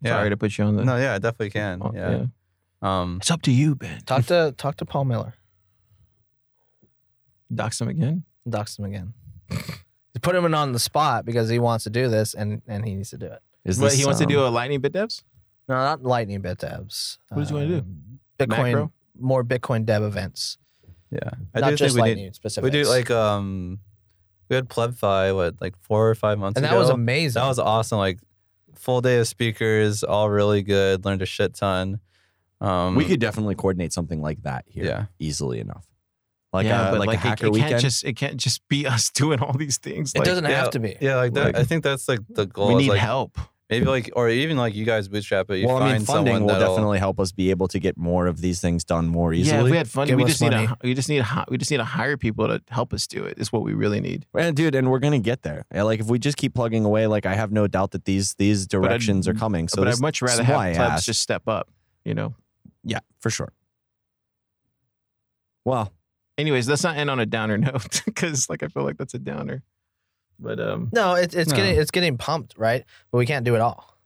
Yeah. Sorry to put you on the. No, yeah, I definitely can. Yeah. It's up to you, Ben. Talk to Paul Miller. Dox him again. Put him on the spot because he wants to do this and he needs to do it. He wants to do a Lightning BitDevs? No, not Lightning BitDevs. What do you want to do? Bitcoin, macro? More Bitcoin dev events. Yeah. Not just Lightning specifics. We do like, we had PlebFi, like 4 or 5 months ago? And that was amazing. That was awesome. Like, full day of speakers, all really good. Learned a shit ton. We could definitely coordinate something like that here easily enough. Like a hacker weekend. It can't just be us doing all these things. It doesn't have to be. Yeah, like that, I think that's like the goal. We need help. Maybe or even like you guys bootstrap it. Funding will definitely help us be able to get more of these things done more easily. Yeah, if we had funding, we just need to hire people to help us do it. Is what we really need. And dude, and we're gonna get there. Like if we just keep plugging away, like I have no doubt that these directions are coming. So, but I'd much rather have clubs just step up. You know. Yeah, for sure. Well, anyways, let's not end on a downer note because, I feel like that's a downer. But no, it's getting pumped, right? But we can't do it all.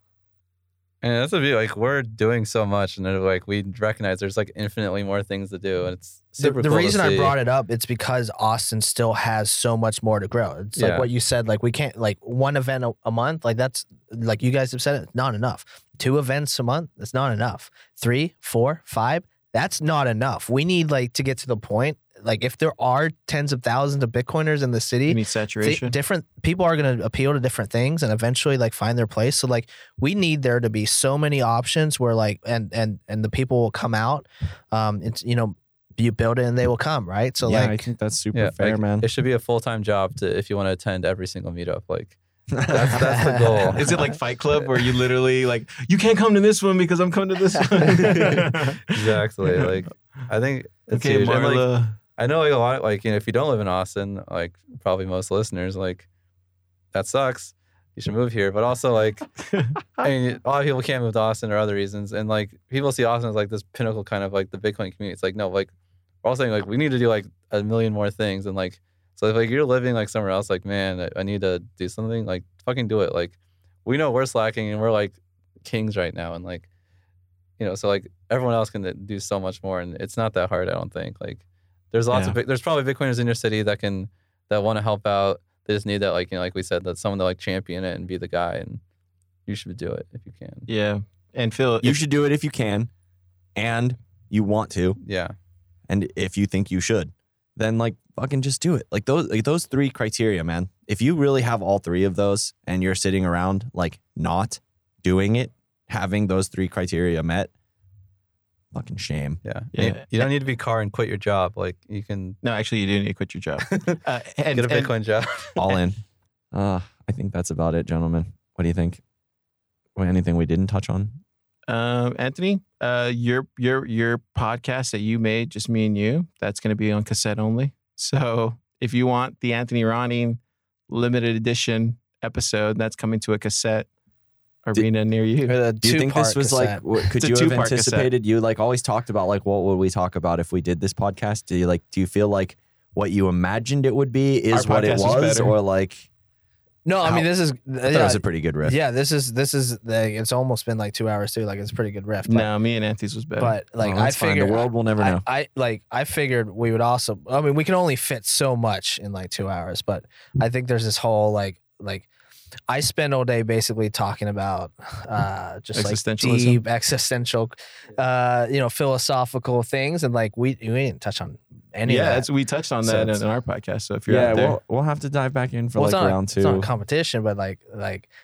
And that's the view. Like we're doing so much, and we recognize there's infinitely more things to do, and it's super. The cool reason I brought it up, it's because Austin still has so much more to grow. It's like what you said. Like we can't one event a month. Like that's you guys have said it. Not enough. 2 events a month. That's not enough. 3, 4, 5. That's not enough. We need to get to the point. If there are tens of thousands of Bitcoiners in the city, you need saturation. Different people are going to appeal to different things and eventually find their place. So we need there to be so many options where and the people will come out. It's you build it and they will come, right? So I think that's super fair, man. It should be a full-time job if you want to attend every single meetup. That's the goal. Is it like Fight Club where you literally you can't come to this one because I'm coming to this one? Exactly. I think it's huge. Marla. I know a lot. If you don't live in Austin, probably most listeners, that sucks. You should move here. But also, a lot of people can't move to Austin or other reasons. And people see Austin as this pinnacle kind of the Bitcoin community. It's no. We're all saying we need to do a million more things. And so if you're living somewhere else, man, I need to do something. Fucking do it. We know we're slacking and we're kings right now. And so everyone else can do so much more. And it's not that hard, I don't think. There's lots of there's probably Bitcoiners in your city that want to help out. They just need that we said, that someone to champion it and be the guy, and you should do it if you can. Yeah. And Phil, you should do it if you can and you want to. Yeah. And if you think you should, then fucking just do it. Those 3 criteria, man. If you really have all 3 of those and you're sitting around not doing it, having those 3 criteria met, fucking shame. Yeah. You don't need to be Car and quit your job. You can. No, actually, you do need to quit your job. Get a Bitcoin job. All in. I think that's about it, gentlemen. What do you think? Anything we didn't touch on? Anthony, your podcast that you made, just me and you, that's going to be on cassette only. So if you want the Anthony Ronning limited edition episode, that's coming to a cassette arena near you. Do you think this was cassette. Could you have anticipated? Cassette. You always talked about what would we talk about if we did this podcast? Do you feel like what you imagined it would be is what it was, or No, I mean this is. That was a pretty good riff. Yeah, this is. It's almost been 2 hours too. It's a pretty good riff. No, me and Anthony's was better. But I figured the world will never know. I figured we would also. I mean, we can only fit so much in 2 hours. But I think there's this whole I spend all day basically talking about just deep existential, philosophical things, and we didn't touch on any of that. Yeah, we touched on that in our podcast. So if you're out there, we'll have to dive back in for round 2. It's not a competition, but it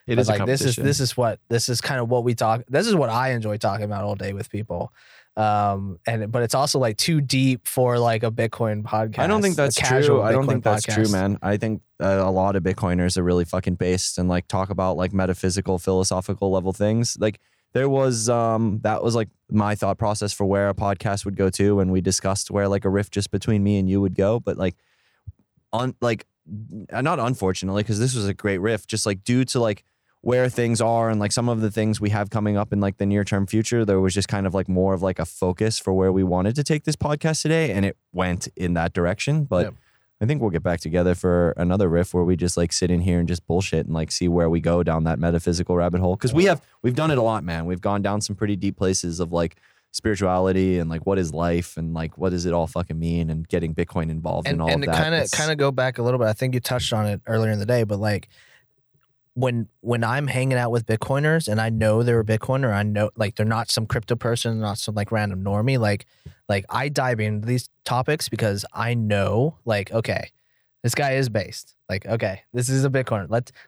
is a competition. This is kind of what we talk. This is what I enjoy talking about all day with people. But it's also too deep for a Bitcoin podcast. I don't think that's true. I don't think that's true, man. I think a lot of Bitcoiners are really fucking based and talk about metaphysical, philosophical level things. There was that was my thought process for where a podcast would go to, and we discussed where a riff just between me and you would go. But not unfortunately, because this was a great riff, just due to where things are and some of the things we have coming up in the near term future, there was just kind of more of a focus for where we wanted to take this podcast today, and it went in that direction. But I think we'll get back together for another riff where we just sit in here and just bullshit and see where we go down that metaphysical rabbit hole, because we've done it a lot, man. We've gone down some pretty deep places of spirituality and what is life and what does it all fucking mean, and getting Bitcoin involved and all of that. And to kind of go back a little bit, I think you touched on it earlier in the day, but when I'm hanging out with Bitcoiners and I know they're a Bitcoiner, I know like they're not some crypto person, not some like random normie, like I dive into these topics because I know like, okay, this guy is based. Like, okay, this is a Bitcoiner.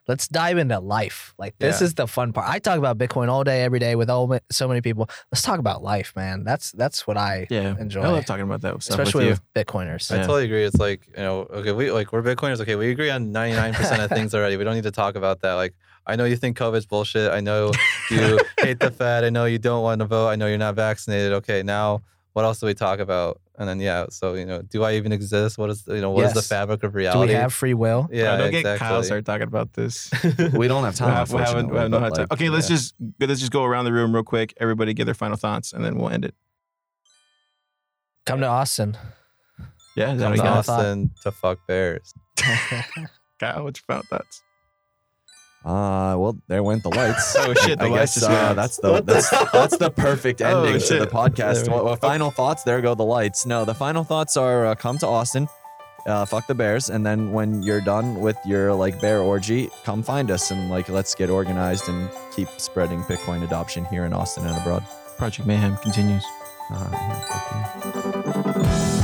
Let's dive into life. Like, this is the fun part. I talk about Bitcoin all day, every day with so many people. Let's talk about life, man. That's what I enjoy. I love talking about that stuff, especially with Bitcoiners. I totally agree. It's like, you know, okay, we're Bitcoiners. Okay, we agree on 99% of things already. We don't need to talk about that. Like, I know you think COVID's bullshit. I know you hate the Fed. I know you don't want to vote. I know you're not vaccinated. Okay, now what else do we talk about? And then, so, you know, do I even exist? What is, you know, what is the fabric of reality? Do we have free will? Yeah, don't get Kyle to start talking about this. We don't have time. We haven't had time. Okay, let's just go around the room real quick. Everybody give their final thoughts, and then we'll end it. Come to Austin. Yeah, come to Austin to fuck bears. Kyle, what's your final thoughts? Well, there went the lights. Oh shit, the lights just went. That's the perfect ending to the podcast. Well, final thoughts. There go the lights. No, the final thoughts are come to Austin, fuck the bears, and then when you're done with your like bear orgy, come find us and like let's get organized and keep spreading Bitcoin adoption here in Austin and abroad. Project Mayhem continues. Yeah, okay.